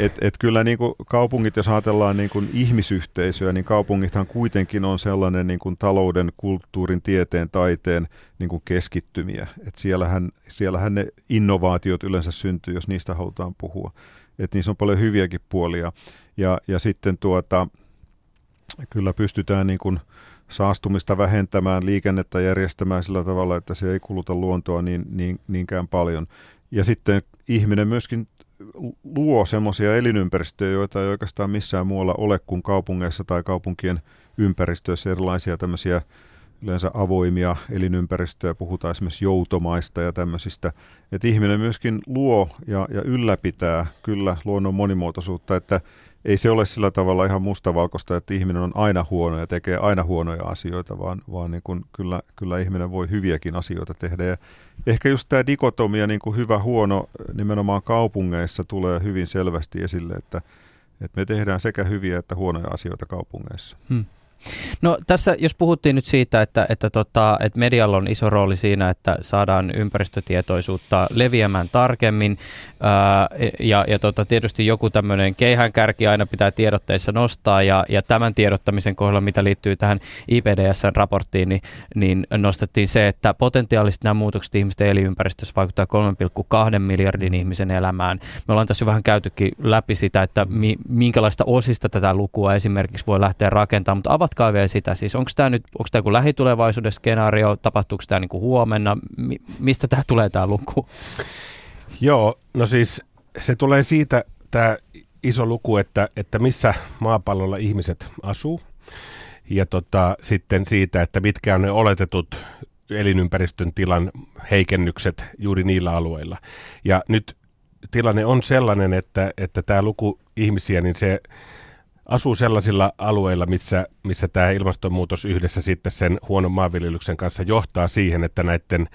et, et kyllä niin kuin kaupungit, jos ajatellaan niin kuin ihmisyhteisöä, niin kaupungithan kuitenkin on sellainen niin kuin talouden, kulttuurin, tieteen, taiteen niin kuin keskittymiä. Et siellähän, siellähän ne innovaatiot yleensä syntyy, jos niistä halutaan puhua. Et niissä on paljon hyviäkin puolia. Ja, ja sitten tuota, kyllä pystytään niin kuin saastumista vähentämään, liikennettä järjestämään sillä tavalla, että se ei kuluta luontoa niin, niin, niinkään paljon. Ja sitten ihminen myöskin luo semmoisia elinympäristöjä, joita ei oikeastaan missään muualla ole kuin kaupungeissa tai kaupunkien ympäristöissä, erilaisia tämmöisiä yleensä avoimia elinympäristöjä, puhutaan esimerkiksi joutomaista ja tämmöisistä. Että ihminen myöskin luo ja, ja ylläpitää kyllä luonnon monimuotoisuutta, että ei se ole sillä tavalla ihan mustavalkoista, että ihminen on aina huono ja tekee aina huonoja asioita, vaan, vaan niin kuin kyllä, kyllä ihminen voi hyviäkin asioita tehdä. Ja ehkä just tämä dikotomia, niin kuin hyvä huono, nimenomaan kaupungeissa tulee hyvin selvästi esille, että, että me tehdään sekä hyviä että huonoja asioita kaupungeissa. Hmm. No tässä, jos puhuttiin nyt siitä, että, että, tota, että medialla on iso rooli siinä, että saadaan ympäristötietoisuutta leviämään tarkemmin ää, ja, ja tota, tietysti joku tämmöinen keihäänkärki aina pitää tiedotteissa nostaa ja, ja tämän tiedottamisen kohdalla, mitä liittyy tähän I P B E S-raporttiin, niin, niin nostettiin se, että potentiaalisesti nämä muutokset ihmisten elinympäristössä vaikuttaa kolme pilkku kaksi miljardin ihmisen elämään. Me ollaan tässä jo vähän käytykin läpi sitä, että mi, minkälaista osista tätä lukua esimerkiksi voi lähteä rakentamaan, mutta avatkaa vielä sitä. Siis onko tämä nyt, onko tämä joku lähitulevaisuuden skenaario, tapahtuuko tämä niin kuin huomenna, Mi- mistä tämä tulee tämä luku? Joo, no siis se tulee siitä tämä iso luku, että, että missä maapallolla ihmiset asuu ja tota, sitten siitä, että mitkä on ne oletetut elinympäristön tilan heikennykset juuri niillä alueilla. Ja nyt tilanne on sellainen, että, että tämä luku ihmisiä, niin se asuu sellaisilla alueilla, missä, missä tämä ilmastonmuutos yhdessä sitten sen huonon maanviljelyksen kanssa johtaa siihen, että näiden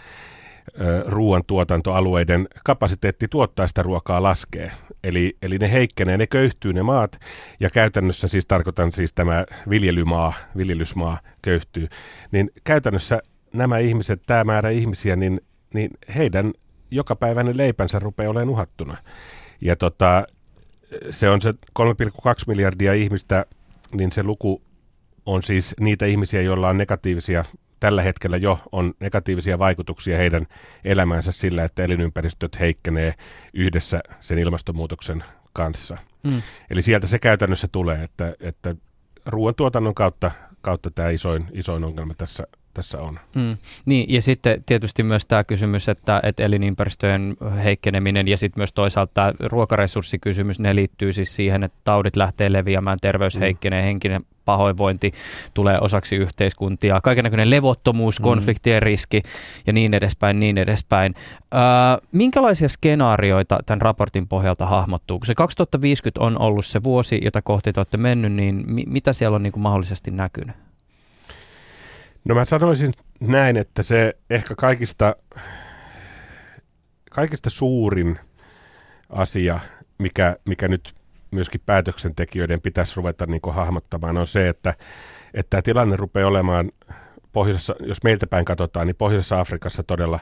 ruoantuotantoalueiden kapasiteetti tuottaa sitä ruokaa laskee. Eli, eli ne heikkenee, ne köyhtyy ne maat, ja käytännössä siis tarkoitan siis tämä viljelymaa, viljelysmaa köyhtyy. Niin käytännössä nämä ihmiset, tämä määrä ihmisiä, niin, niin heidän jokapäiväinen leipänsä rupeaa olemaan uhattuna. Ja tota, se on se kolme pilkku kaksi miljardia ihmistä, niin se luku on siis niitä ihmisiä, joilla on negatiivisia, tällä hetkellä jo on negatiivisia vaikutuksia heidän elämäänsä sillä, että elinympäristöt heikkenee yhdessä sen ilmastonmuutoksen kanssa. Mm. Eli sieltä se käytännössä tulee, että, että ruoantuotannon kautta, kautta tämä isoin, isoin ongelma tässä tässä on. Mm, niin, ja sitten tietysti myös tämä kysymys, että, että elinympäristöjen heikkeneminen ja sitten myös toisaalta tämä ruokaresurssikysymys, ne liittyy siis siihen, että taudit lähtee leviämään, terveys heikkenee, henkinen pahoinvointi tulee osaksi yhteiskuntia, kaikennäköinen levottomuus, konfliktien riski ja niin edespäin, niin edespäin. Öö, minkälaisia skenaarioita tämän raportin pohjalta hahmottuu? Kun se kaksituhattaviisikymmentä on ollut se vuosi, jota kohti te olette mennyt, niin mi- mitä siellä on niin kuin mahdollisesti näkynyt? No mä sanoisin näin, että se ehkä kaikista, kaikista suurin asia, mikä, mikä nyt myöskin päätöksentekijöiden pitäisi ruveta niin kuin hahmottamaan, on se, että tämä tilanne rupeaa olemaan, pohjoisessa, jos meiltä päin katsotaan, niin pohjoisessa Afrikassa todella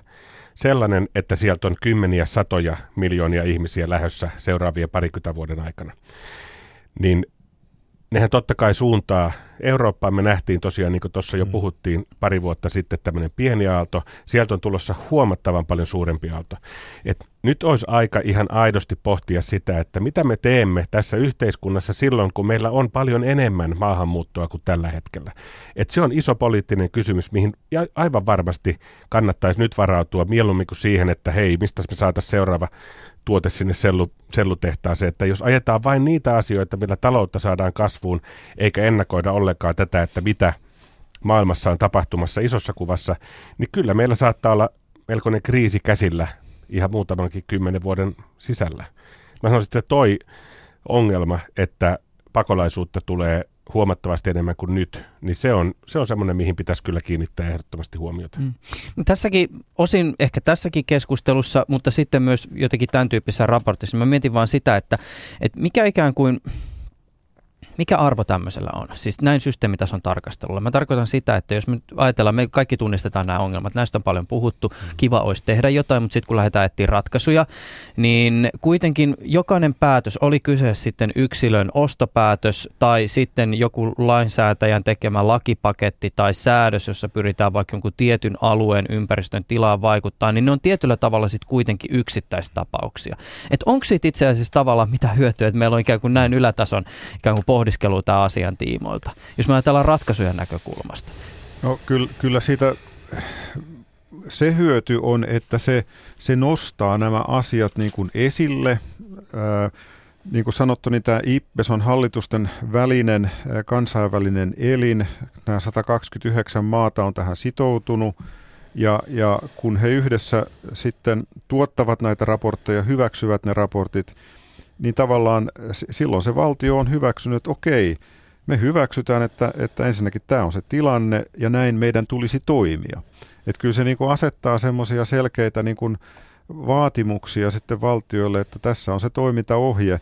sellainen, että sieltä on kymmeniä, satoja miljoonia ihmisiä lähdössä seuraavien parikymmentä vuoden aikana. Niin nehän totta kai suuntaa Eurooppaan. Me nähtiin tosiaan, niin kuin tuossa jo puhuttiin pari vuotta sitten, tämmöinen pieni aalto. Sieltä on tulossa huomattavan paljon suurempi aalto. Et nyt olisi aika ihan aidosti pohtia sitä, että mitä me teemme tässä yhteiskunnassa silloin, kun meillä on paljon enemmän maahanmuuttoa kuin tällä hetkellä. Et se on iso poliittinen kysymys, mihin aivan varmasti kannattaisi nyt varautua mieluummin kuin siihen, että hei, mistä me saataisiin seuraava tuote sinne sellu, sellutehtaaseen, että jos ajetaan vain niitä asioita, millä taloutta saadaan kasvuun, eikä ennakoida ollenkaan tätä, että mitä maailmassa on tapahtumassa isossa kuvassa, niin kyllä meillä saattaa olla melkoinen kriisi käsillä ihan muutamankin kymmenen vuoden sisällä. Mä sanoisin, että toi ongelma, että pakolaisuutta tulee huomattavasti enemmän kuin nyt, niin se on, se on semmoinen, mihin pitäisi kyllä kiinnittää ehdottomasti huomiota. Mm. Tässäkin, osin ehkä tässäkin keskustelussa, mutta sitten myös jotenkin tämän tyyppisessä raportissa, mä mietin vaan sitä, että, että mikä ikään kuin, mikä arvo tämmöisellä on? Siis näin systeemitason tarkastelulla. Mä tarkoitan sitä, että jos me ajatellaan, me kaikki tunnistetaan nämä ongelmat, näistä on paljon puhuttu, kiva olisi tehdä jotain, mutta sitten kun lähdetään etsimään ratkaisuja, niin kuitenkin jokainen päätös, oli kyse sitten yksilön ostopäätös tai sitten joku lainsäätäjän tekemä lakipaketti tai säädös, jossa pyritään vaikka jonkun tietyn alueen ympäristön tilaan vaikuttaa, niin ne on tietyllä tavalla sitten kuitenkin yksittäistapauksia. Että onko siitä itse asiassa tavallaan mitä hyötyä, että meillä on ikään kuin näin ylätason ikään kuin pohdittu opiskelua tämän asian tiimoilta, jos me ajatellaan ratkaisujen näkökulmasta? No kyllä, kyllä siitä se hyöty on, että se, se nostaa nämä asiat niin kuin esille. Ää, niin kuin sanottu, niin tämä I P B E S on hallitusten välinen kansainvälinen elin. Nämä sata kaksikymmentäyhdeksän maata on tähän sitoutunut. Ja, ja kun he yhdessä sitten tuottavat näitä raportteja, hyväksyvät ne raportit, niin tavallaan silloin se valtio on hyväksynyt, että okei, me hyväksytään, että, että ensinnäkin tämä on se tilanne ja näin meidän tulisi toimia. Että kyllä se niin kuin asettaa semmoisia selkeitä niin kuin vaatimuksia sitten valtioille, että tässä on se toimintaohje.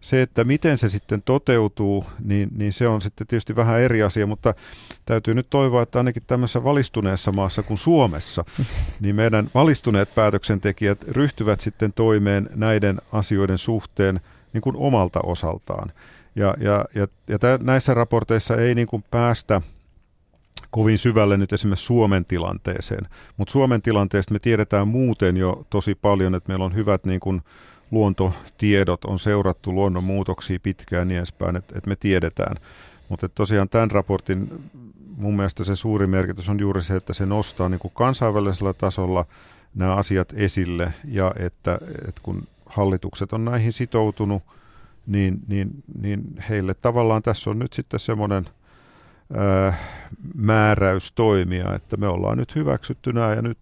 Se, että miten se sitten toteutuu, niin, niin se on sitten tietysti vähän eri asia, mutta täytyy nyt toivoa, että ainakin tämmöisessä valistuneessa maassa kuin Suomessa, niin meidän valistuneet päätöksentekijät ryhtyvät sitten toimeen näiden asioiden suhteen niin kuin omalta osaltaan. Ja, ja, ja, ja tä, näissä raporteissa ei niin kuin päästä kovin syvälle nyt esimerkiksi Suomen tilanteeseen, mutta Suomen tilanteesta me tiedetään muuten jo tosi paljon, että meillä on hyvät niin kuin luontotiedot, on seurattu luonnonmuutoksia pitkään ja niin edespäin, että, että me tiedetään. Mutta tosiaan tämän raportin mun mielestä se suuri merkitys on juuri se, että se nostaa niin kuin kansainvälisellä tasolla nämä asiat esille ja että, että kun hallitukset on näihin sitoutunut, niin, niin, niin heille tavallaan tässä on nyt sitten semmoinen ää, määräys toimia, että me ollaan nyt hyväksytty nämä ja nyt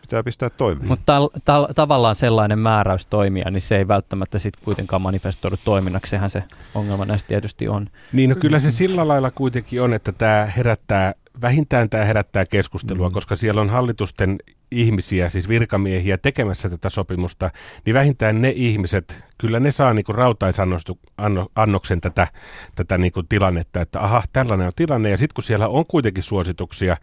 pitää pistää toimia. Mutta tal- tal- tavallaan sellainen määräys toimia, niin se ei välttämättä sitten kuitenkaan manifestoidu toiminnaksi, sehän se ongelma näissä tietysti on. Niin, no kyllä se sillä lailla kuitenkin on, että tämä herättää, vähintään tämä herättää keskustelua, mm. koska siellä on hallitusten ihmisiä, siis virkamiehiä tekemässä tätä sopimusta, niin vähintään ne ihmiset, kyllä ne saa niin kuin rautaisannoksen tätä, tätä niin kuin tilannetta, että aha, tällainen on tilanne, ja sitten kun siellä on kuitenkin suosituksia,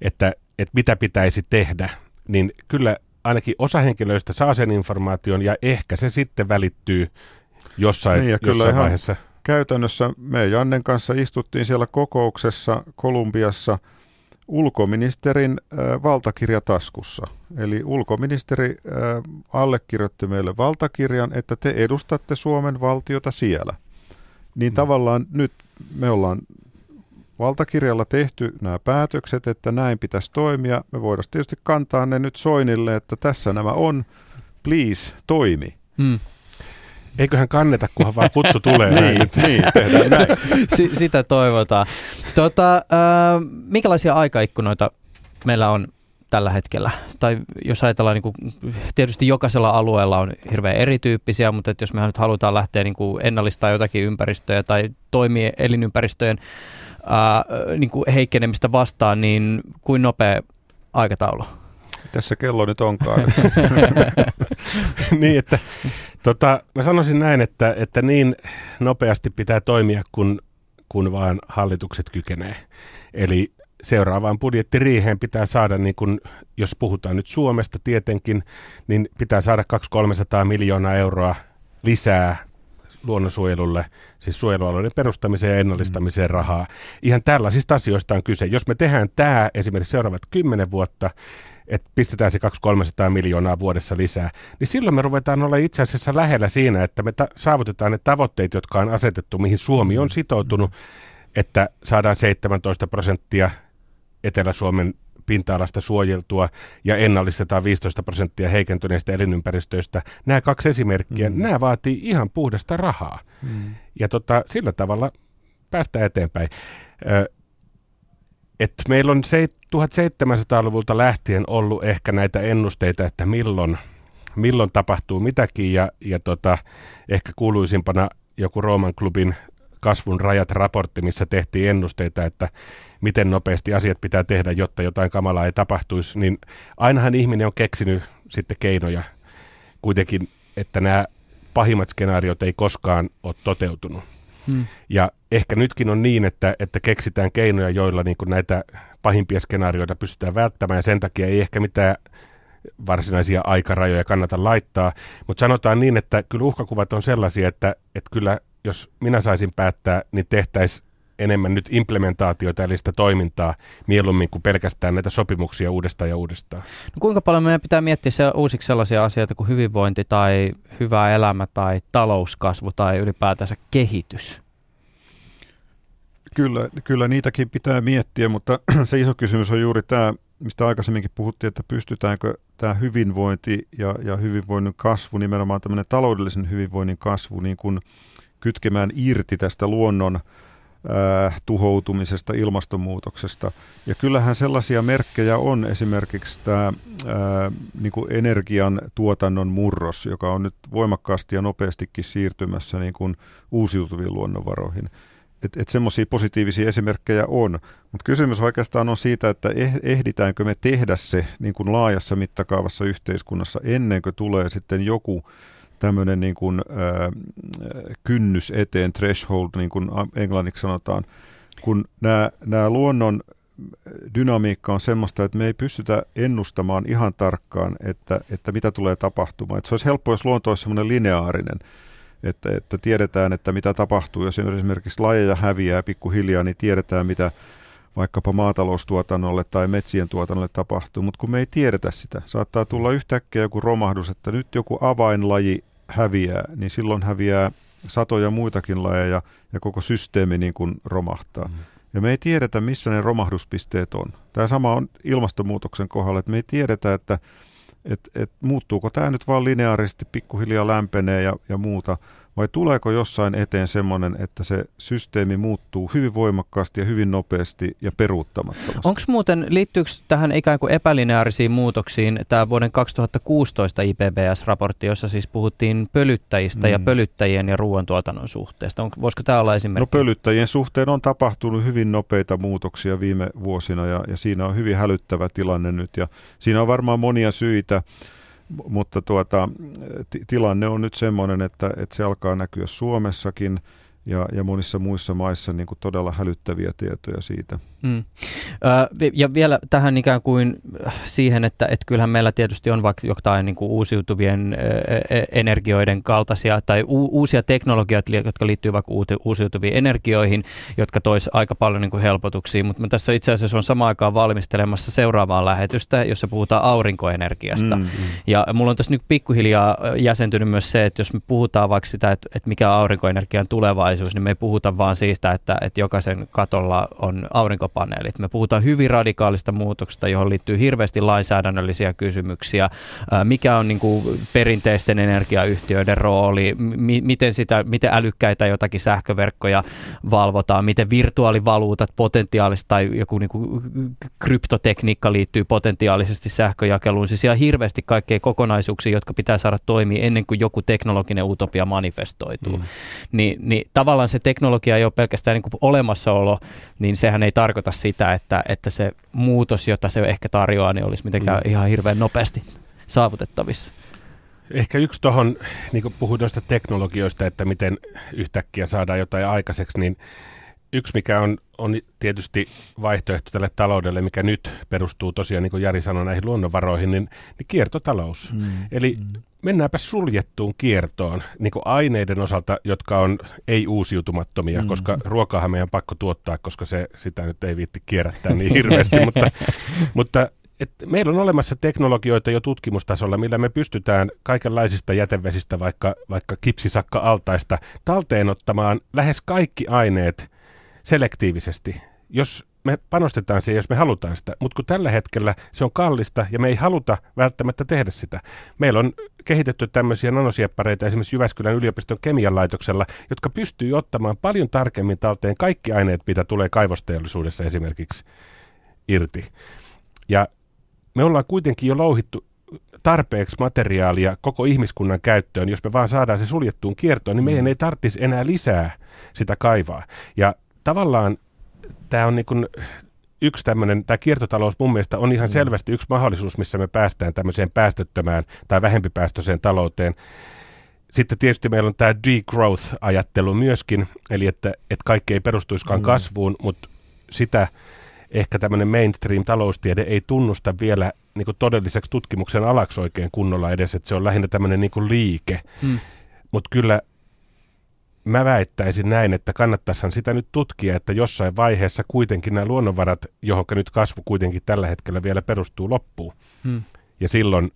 että, että mitä pitäisi tehdä, niin kyllä ainakin osa henkilöistä saa sen informaation ja ehkä se sitten välittyy jossain, niin jossain vaiheessa. Käytännössä me Jannen kanssa istuttiin siellä kokouksessa Kolumbiassa ulkoministerin äh, valtakirjataskussa. Eli ulkoministeri äh, allekirjoitti meille valtakirjan, että te edustatte Suomen valtiota siellä. Niin mm. tavallaan nyt me ollaan valtakirjalla tehty nämä päätökset, että näin pitäisi toimia. Me voidaan tietysti kantaa ne nyt Soinille, että tässä nämä on. Please, toimi. Mm. Eiköhän kanneta, kunhan vaan kutsu tulee. Näin. Niin, niin, tehdään näin. S- sitä toivotaan. Tuota, äh, minkälaisia aikaikkunoita meillä on tällä hetkellä? Tai jos ajatellaan, niin kuin, tietysti jokaisella alueella on hirveän erityyppisiä, mutta että jos mehän nyt halutaan lähteä niin kuin ennallistaa jotakin ympäristöä tai toimia elinympäristöjen Äh, niin kuin heikkenemistä vastaan, niin kuin nopea aikataulu? Tässä kello nyt onkaan. Niin, että tota, mä sanoisin näin, että, että niin nopeasti pitää toimia, kun, kun vaan hallitukset kykenee. Eli seuraavaan budjettiriiheen pitää saada, niin kun, jos puhutaan nyt Suomesta tietenkin, niin pitää saada kaksisataa kolmesataa miljoonaa euroa lisää luonnonsuojelulle, siis suojelualueiden perustamiseen ja ennallistamiseen rahaa. Ihan tällaisista asioista on kyse. Jos me tehdään tämä esimerkiksi seuraavat kymmenen vuotta, että pistetään se kaksisataa kolmesataa miljoonaa vuodessa lisää, niin silloin me ruvetaan olla itse asiassa lähellä siinä, että me ta- saavutetaan ne tavoitteet, jotka on asetettu, mihin Suomi on sitoutunut, että saadaan seitsemäntoista prosenttia Etelä-Suomen pinta-alasta suojeltua ja ennallistetaan viisitoista prosenttia heikentyneistä elinympäristöistä. Nämä kaksi esimerkkiä, mm. nämä vaatii ihan puhdasta rahaa. Mm. Ja tota, sillä tavalla päästään eteenpäin. Ö, et meillä on seitsemäntoistasataluvulta lähtien ollut ehkä näitä ennusteita, että milloin, milloin tapahtuu mitäkin. Ja, ja tota, ehkä kuuluisimpana joku Rooman klubin kasvun rajat raportti, missä tehtiin ennusteita, että miten nopeasti asiat pitää tehdä, jotta jotain kamalaa ei tapahtuisi, niin ainahan ihminen on keksinyt sitten keinoja kuitenkin, että nämä pahimmat skenaariot ei koskaan ole toteutunut. Hmm. Ja ehkä nytkin on niin, että, että keksitään keinoja, joilla niin kuin näitä pahimpia skenaarioita pystytään välttämään, ja sen takia ei ehkä mitään varsinaisia aikarajoja kannata laittaa, mutta sanotaan niin, että kyllä uhkakuvat on sellaisia, että, että kyllä jos minä saisin päättää, niin tehtäisiin enemmän nyt implementaatioita, eli sitä toimintaa mieluummin kuin pelkästään näitä sopimuksia uudestaan ja uudestaan. No kuinka paljon meidän pitää miettiä uusiksi sellaisia asioita kuin hyvinvointi tai hyvä elämä tai talouskasvu tai ylipäätänsä kehitys? Kyllä, kyllä niitäkin pitää miettiä, mutta se iso kysymys on juuri tämä, mistä aikaisemminkin puhuttiin, että pystytäänkö tämä hyvinvointi ja, ja hyvinvoinnin kasvu, nimenomaan tämmöinen taloudellisen hyvinvoinnin kasvu, niin kuin kytkemään irti tästä luonnon äh, tuhoutumisesta, ilmastonmuutoksesta. Ja kyllähän sellaisia merkkejä on esimerkiksi tämä äh, niin kuin energian tuotannon murros, joka on nyt voimakkaasti ja nopeastikin siirtymässä niin kuin uusiutuviin luonnonvaroihin. Että et semmoisia positiivisia esimerkkejä on, mutta kysymys oikeastaan on siitä, että ehditäänkö me tehdä se niin kuin laajassa mittakaavassa yhteiskunnassa ennen kuin tulee sitten joku tämmöinen niin kuin, äh, kynnys eteen, threshold, niin kuin englanniksi sanotaan, kun nämä luonnon dynamiikka on semmoista, että me ei pystytä ennustamaan ihan tarkkaan, että, että mitä tulee tapahtumaan. Että se olisi helppo, jos luonto olisi semmoinen lineaarinen. Että, että tiedetään, että mitä tapahtuu, jos esimerkiksi lajeja häviää pikkuhiljaa, niin tiedetään, mitä vaikkapa maataloustuotannolle tai metsien tuotannolle tapahtuu, mutta kun me ei tiedetä sitä, saattaa tulla yhtäkkiä joku romahdus, että nyt joku avainlaji häviää, niin silloin häviää satoja muitakin lajeja ja koko systeemi niin kuin romahtaa. Mm. Ja me ei tiedetä, missä ne romahduspisteet on. Tämä sama on ilmastonmuutoksen kohdalla, että me ei tiedetä, että Että et, muuttuuko tämä nyt vaan lineaarisesti, pikkuhiljaa lämpenee ja, ja muuta, vai tuleeko jossain eteen semmoinen, että se systeemi muuttuu hyvin voimakkaasti ja hyvin nopeasti ja peruuttamattomasti? Onko muuten, liittyykö tähän ikään kuin epälineaarisiin muutoksiin tämä vuoden kaksituhattakuusitoista I P B E S-raportti, jossa siis puhuttiin pölyttäjistä mm. ja pölyttäjien ja ruoantuotannon suhteesta? Onko, voisiko tämä olla esimerkki? No pölyttäjien suhteen on tapahtunut hyvin nopeita muutoksia viime vuosina ja, ja siinä on hyvin hälyttävä tilanne nyt ja siinä on varmaan monia syitä. Mutta tuota, t- tilanne on nyt semmoinen, että, että se alkaa näkyä Suomessakin ja, ja monissa muissa maissa niin kuin todella hälyttäviä tietoja siitä. Mm. Ja vielä tähän ikään kuin siihen, että, että kyllähän meillä tietysti on vaikka jotain niin kuin uusiutuvien energioiden kaltaisia tai u- uusia teknologioita, jotka liittyvät vaikka uusiutuviin energioihin, jotka tois aika paljon niin kuin helpotuksia, mutta tässä itse asiassa on samaan aikaan valmistelemassa seuraavaa lähetystä, jossa puhutaan aurinkoenergiasta. Mm, mm. Ja mulla on tässä nyt pikkuhiljaa jäsentynyt myös se, että jos me puhutaan vaikka sitä, että, että mikä on aurinkoenergian tulevaisuus, niin me ei puhuta vaan siitä, että, että jokaisen katolla on aurinko paneelit. Me puhutaan hyvin radikaalista muutoksesta, johon liittyy hirveästi lainsäädännöllisiä kysymyksiä. Mikä on niin kuin perinteisten energiayhtiöiden rooli? M- miten, sitä, miten älykkäitä jotakin sähköverkkoja valvotaan? Miten virtuaalivaluutat potentiaalisesti tai joku niin kuin kryptotekniikka liittyy potentiaalisesti sähköjakeluun? Siis ihan hirveästi kaikkea kokonaisuuksia, jotka pitää saada toimia ennen kuin joku teknologinen utopia manifestoituu. Mm. Ni, niin tavallaan se teknologia ei ole pelkästään niin kuin olemassaolo, niin sehän ei tarkoita sitä, että, että se muutos, jota se ehkä tarjoaa, niin olisi mitenkään mm. ihan hirveän nopeasti saavutettavissa. Ehkä yksi tuohon, niin kun puhuin noista teknologioista, että miten yhtäkkiä saadaan jotain aikaiseksi, niin yksi mikä on, on tietysti vaihtoehto tälle taloudelle, mikä nyt perustuu tosiaan, niin kuin Jari sanoi, näihin luonnonvaroihin, niin, niin kiertotalous. Mm. Eli mm. mennäänpä suljettuun kiertoon niin kuin aineiden osalta, jotka on ei-uusiutumattomia, mm. koska ruokaahan meidän pakko tuottaa, koska se, sitä nyt ei viitti kierrättää niin hirveästi. mutta mutta et meillä on olemassa teknologioita jo tutkimustasolla, millä me pystytään kaikenlaisista jätevesistä, vaikka, vaikka kipsisakka-altaista, talteenottamaan lähes kaikki aineet selektiivisesti, jos me panostetaan siihen, jos me halutaan sitä, mutta kun tällä hetkellä se on kallista ja me ei haluta välttämättä tehdä sitä. Meillä on kehitetty tämmöisiä nanosieppareita esimerkiksi Jyväskylän yliopiston kemian laitoksella, jotka pystyy ottamaan paljon tarkemmin talteen kaikki aineet, mitä tulee kaivosteollisuudessa esimerkiksi irti. Ja me ollaan kuitenkin jo louhittu tarpeeksi materiaalia koko ihmiskunnan käyttöön, jos me vaan saadaan se suljettuun kiertoon, niin meidän ei tarvitsisi enää lisää sitä kaivaa. Ja tavallaan tämä on niin kuin yksi tämmöinen, tämä kiertotalous mun mielestä on ihan selvästi yksi mahdollisuus, missä me päästään tämmöiseen päästöttömään tai vähempipäästöiseen talouteen. Sitten tietysti meillä on tämä degrowth-ajattelu myöskin, eli että, että kaikki ei perustuiskaan mm. kasvuun, mutta sitä ehkä tämmöinen mainstream-taloustiede ei tunnusta vielä niin kuin todelliseksi tutkimuksen alaksi oikein kunnolla edes, että se on lähinnä tämmöinen niin kuin liike, mm. mutta kyllä mä väittäisin näin, että kannattaisihan sitä nyt tutkia, että jossain vaiheessa kuitenkin nämä luonnonvarat, johon nyt kasvu kuitenkin tällä hetkellä vielä perustuu, loppuun. Hmm. Ja silloin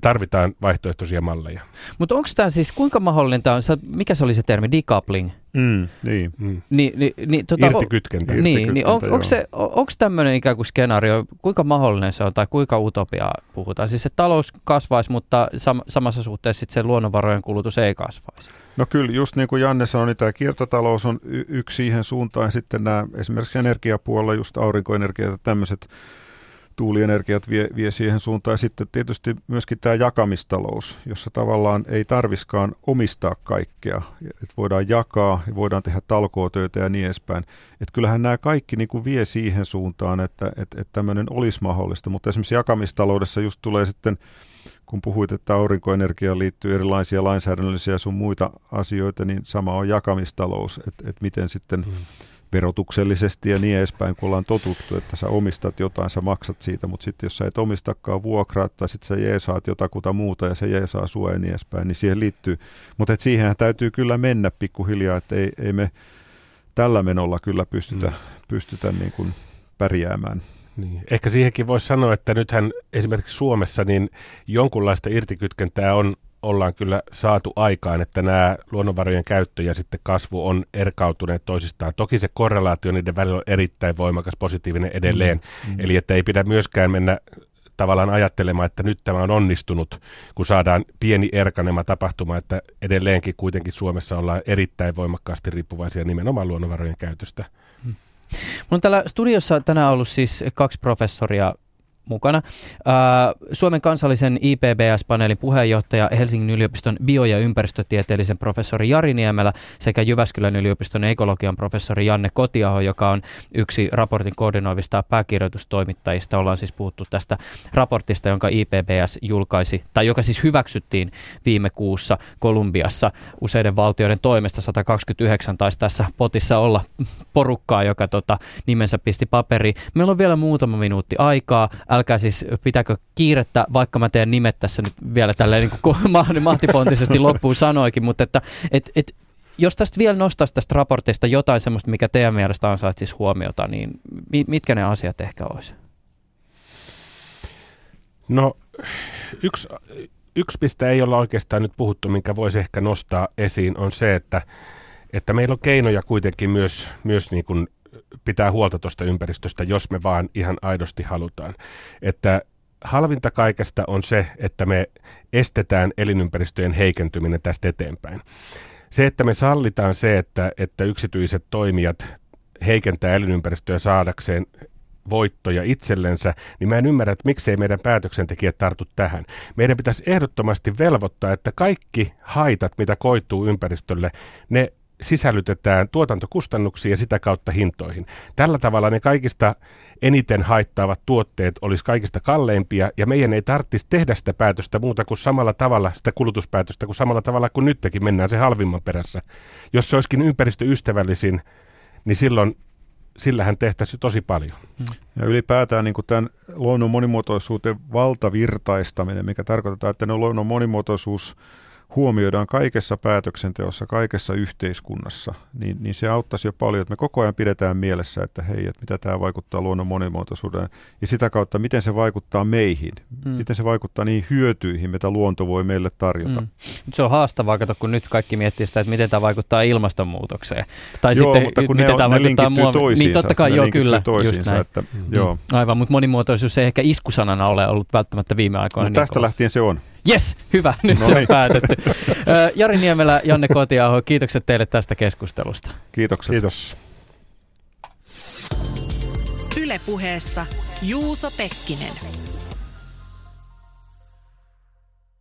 tarvitaan vaihtoehtoisia malleja. Mutta onko tämä siis, kuinka mahdollinen tämä on, mikä se oli se termi, decoupling? Mm, niin. Mm. Ni, ni, ni, tota, Irtikytkentä. Niin, Irtikytkentä, niin, on, onko, se, onko tämmöinen ikään kuin skenaario, kuinka mahdollinen se on tai kuinka utopiaa puhutaan? Siis se talous kasvaisi, mutta sam, samassa suhteessa sitten se luonnonvarojen kulutus ei kasvaisi. No kyllä, just niin kuin Janne sanoi, niin tämä kiertotalous on y- yksi siihen suuntaan. Sitten nämä esimerkiksi energiapuolella, just aurinkoenergia ja tämmöiset tuulienergiat vie, vie siihen suuntaan. Sitten tietysti myöskin tämä jakamistalous, jossa tavallaan ei tarviskaan omistaa kaikkea. Et voidaan jakaa, voidaan tehdä talkootöitä ja niin edespäin. Et kyllähän nämä kaikki niin kuin vie siihen suuntaan, että et, et tämmöinen olisi mahdollista. Mutta esimerkiksi jakamistaloudessa just tulee sitten, kun puhuit, että aurinkoenergiaan liittyy erilaisia lainsäädännöllisiä ja sun muita asioita, niin sama on jakamistalous, että et miten sitten... Mm. verotuksellisesti ja niin edespäin, kun ollaan totuttu, että sä omistat jotain, sä maksat siitä, mutta sitten jos sä et omistakaan vuokraa tai sitten sä jeesaat jotakuta muuta ja se jeesaa sua ja niin edespäin, niin siihen liittyy. Mutta siihenhän täytyy kyllä mennä pikkuhiljaa, että ei, ei me tällä menolla kyllä pystytä, mm. pystytä niin kuin pärjäämään. Niin. Ehkä siihenkin voisi sanoa, että nythän esimerkiksi Suomessa niin jonkunlaista irtikytkentää on, ollaan kyllä saatu aikaan, että nämä luonnonvarojen käyttö ja sitten kasvu on erkautuneet toisistaan. Toki se korrelaatio niiden välillä on erittäin voimakas, positiivinen edelleen. Mm. Eli että ei pidä myöskään mennä tavallaan ajattelemaan, että nyt tämä on onnistunut, kun saadaan pieni erkanema tapahtuma, että edelleenkin kuitenkin Suomessa ollaan erittäin voimakkaasti riippuvaisia nimenomaan luonnonvarojen käytöstä. Mm. Mun täällä studiossa tänään ollut siis kaksi professoria mukana. Suomen kansallisen I P B E S-paneelin puheenjohtaja, Helsingin yliopiston bio- ja ympäristötieteellisen professori Jari Niemelä sekä Jyväskylän yliopiston ekologian professori Janne Kotiaho, joka on yksi raportin koordinoivista pääkirjoitustoimittajista. Ollaan siis puhuttu tästä raportista, jonka I P B E S julkaisi, tai joka siis hyväksyttiin viime kuussa Kolumbiassa useiden valtioiden toimesta. sata kaksikymmentäyhdeksän taisi tässä potissa olla porukkaa, joka tota, nimensä pisti paperiin. Meillä on vielä muutama minuutti aikaa. Älkää siis, pitääkö kiirettä, vaikka mä teen nimet tässä nyt vielä tälleen niin kuin mahtipontisesti loppuun sanoikin, mutta että et, et, jos tästä vielä nostaisi tästä raportista jotain semmoista, mikä teidän mielestä ansaitsisi huomiota, niin mitkä ne asiat ehkä olisi? No yksi, yksi mistä ei olla oikeastaan nyt puhuttu, minkä voisi ehkä nostaa esiin, on se, että, että meillä on keinoja kuitenkin myös, myös niin kuin pitää huolta tuosta ympäristöstä, jos me vaan ihan aidosti halutaan. Että halvinta kaikesta on se, että me estetään elinympäristöjen heikentyminen tästä eteenpäin. Se, että me sallitaan se, että, että yksityiset toimijat heikentää elinympäristöä saadakseen voittoja itsellensä, niin mä en ymmärrä, että miksei meidän päätöksentekijät tartu tähän. Meidän pitäisi ehdottomasti velvoittaa, että kaikki haitat, mitä koituu ympäristölle, ne sisällytetään tuotantokustannuksiin ja sitä kautta hintoihin. Tällä tavalla ne kaikista eniten haittaavat tuotteet olisi kaikista kalleimpia, ja meidän ei tarvitsisi tehdä sitä päätöstä muuta kuin samalla tavalla, sitä kulutuspäätöstä kuin samalla tavalla kuin nytkin mennään sen halvimman perässä. Jos se olisikin ympäristöystävällisin, niin silloin sillähän tehtäisiin tosi paljon. Ja ylipäätään niin kuin tämän luonnon monimuotoisuuden valtavirtaistaminen, mikä tarkoittaa, että no luonnon monimuotoisuus huomioidaan kaikessa päätöksenteossa, kaikessa yhteiskunnassa, niin, niin se auttaisi jo paljon, että me koko ajan pidetään mielessä, että hei, että mitä tämä vaikuttaa luonnon monimuotoisuuteen ja sitä kautta, miten se vaikuttaa meihin, mm. miten se vaikuttaa niihin hyötyihin, mitä luonto voi meille tarjota. Mm. Se on haastavaa, kato, kun nyt kaikki miettii sitä, että miten tämä vaikuttaa ilmastonmuutokseen. Tai joo, sitten, mutta kun miten ne, tämä ne linkittyy muovi... toisiinsa. Niin totta kai, joo, kyllä, just näin. Että, mm. joo. Aivan, mutta monimuotoisuus ei ehkä iskusanana ole ollut välttämättä viime aikoina. No, tästä lähtien se on. Jes, hyvä, nyt no se on päätetty. Jari Niemelä, Janne Kotiaho, kiitokset teille tästä keskustelusta. Kiitokset. Kiitos. Yle puheessa Juuso Pekkinen.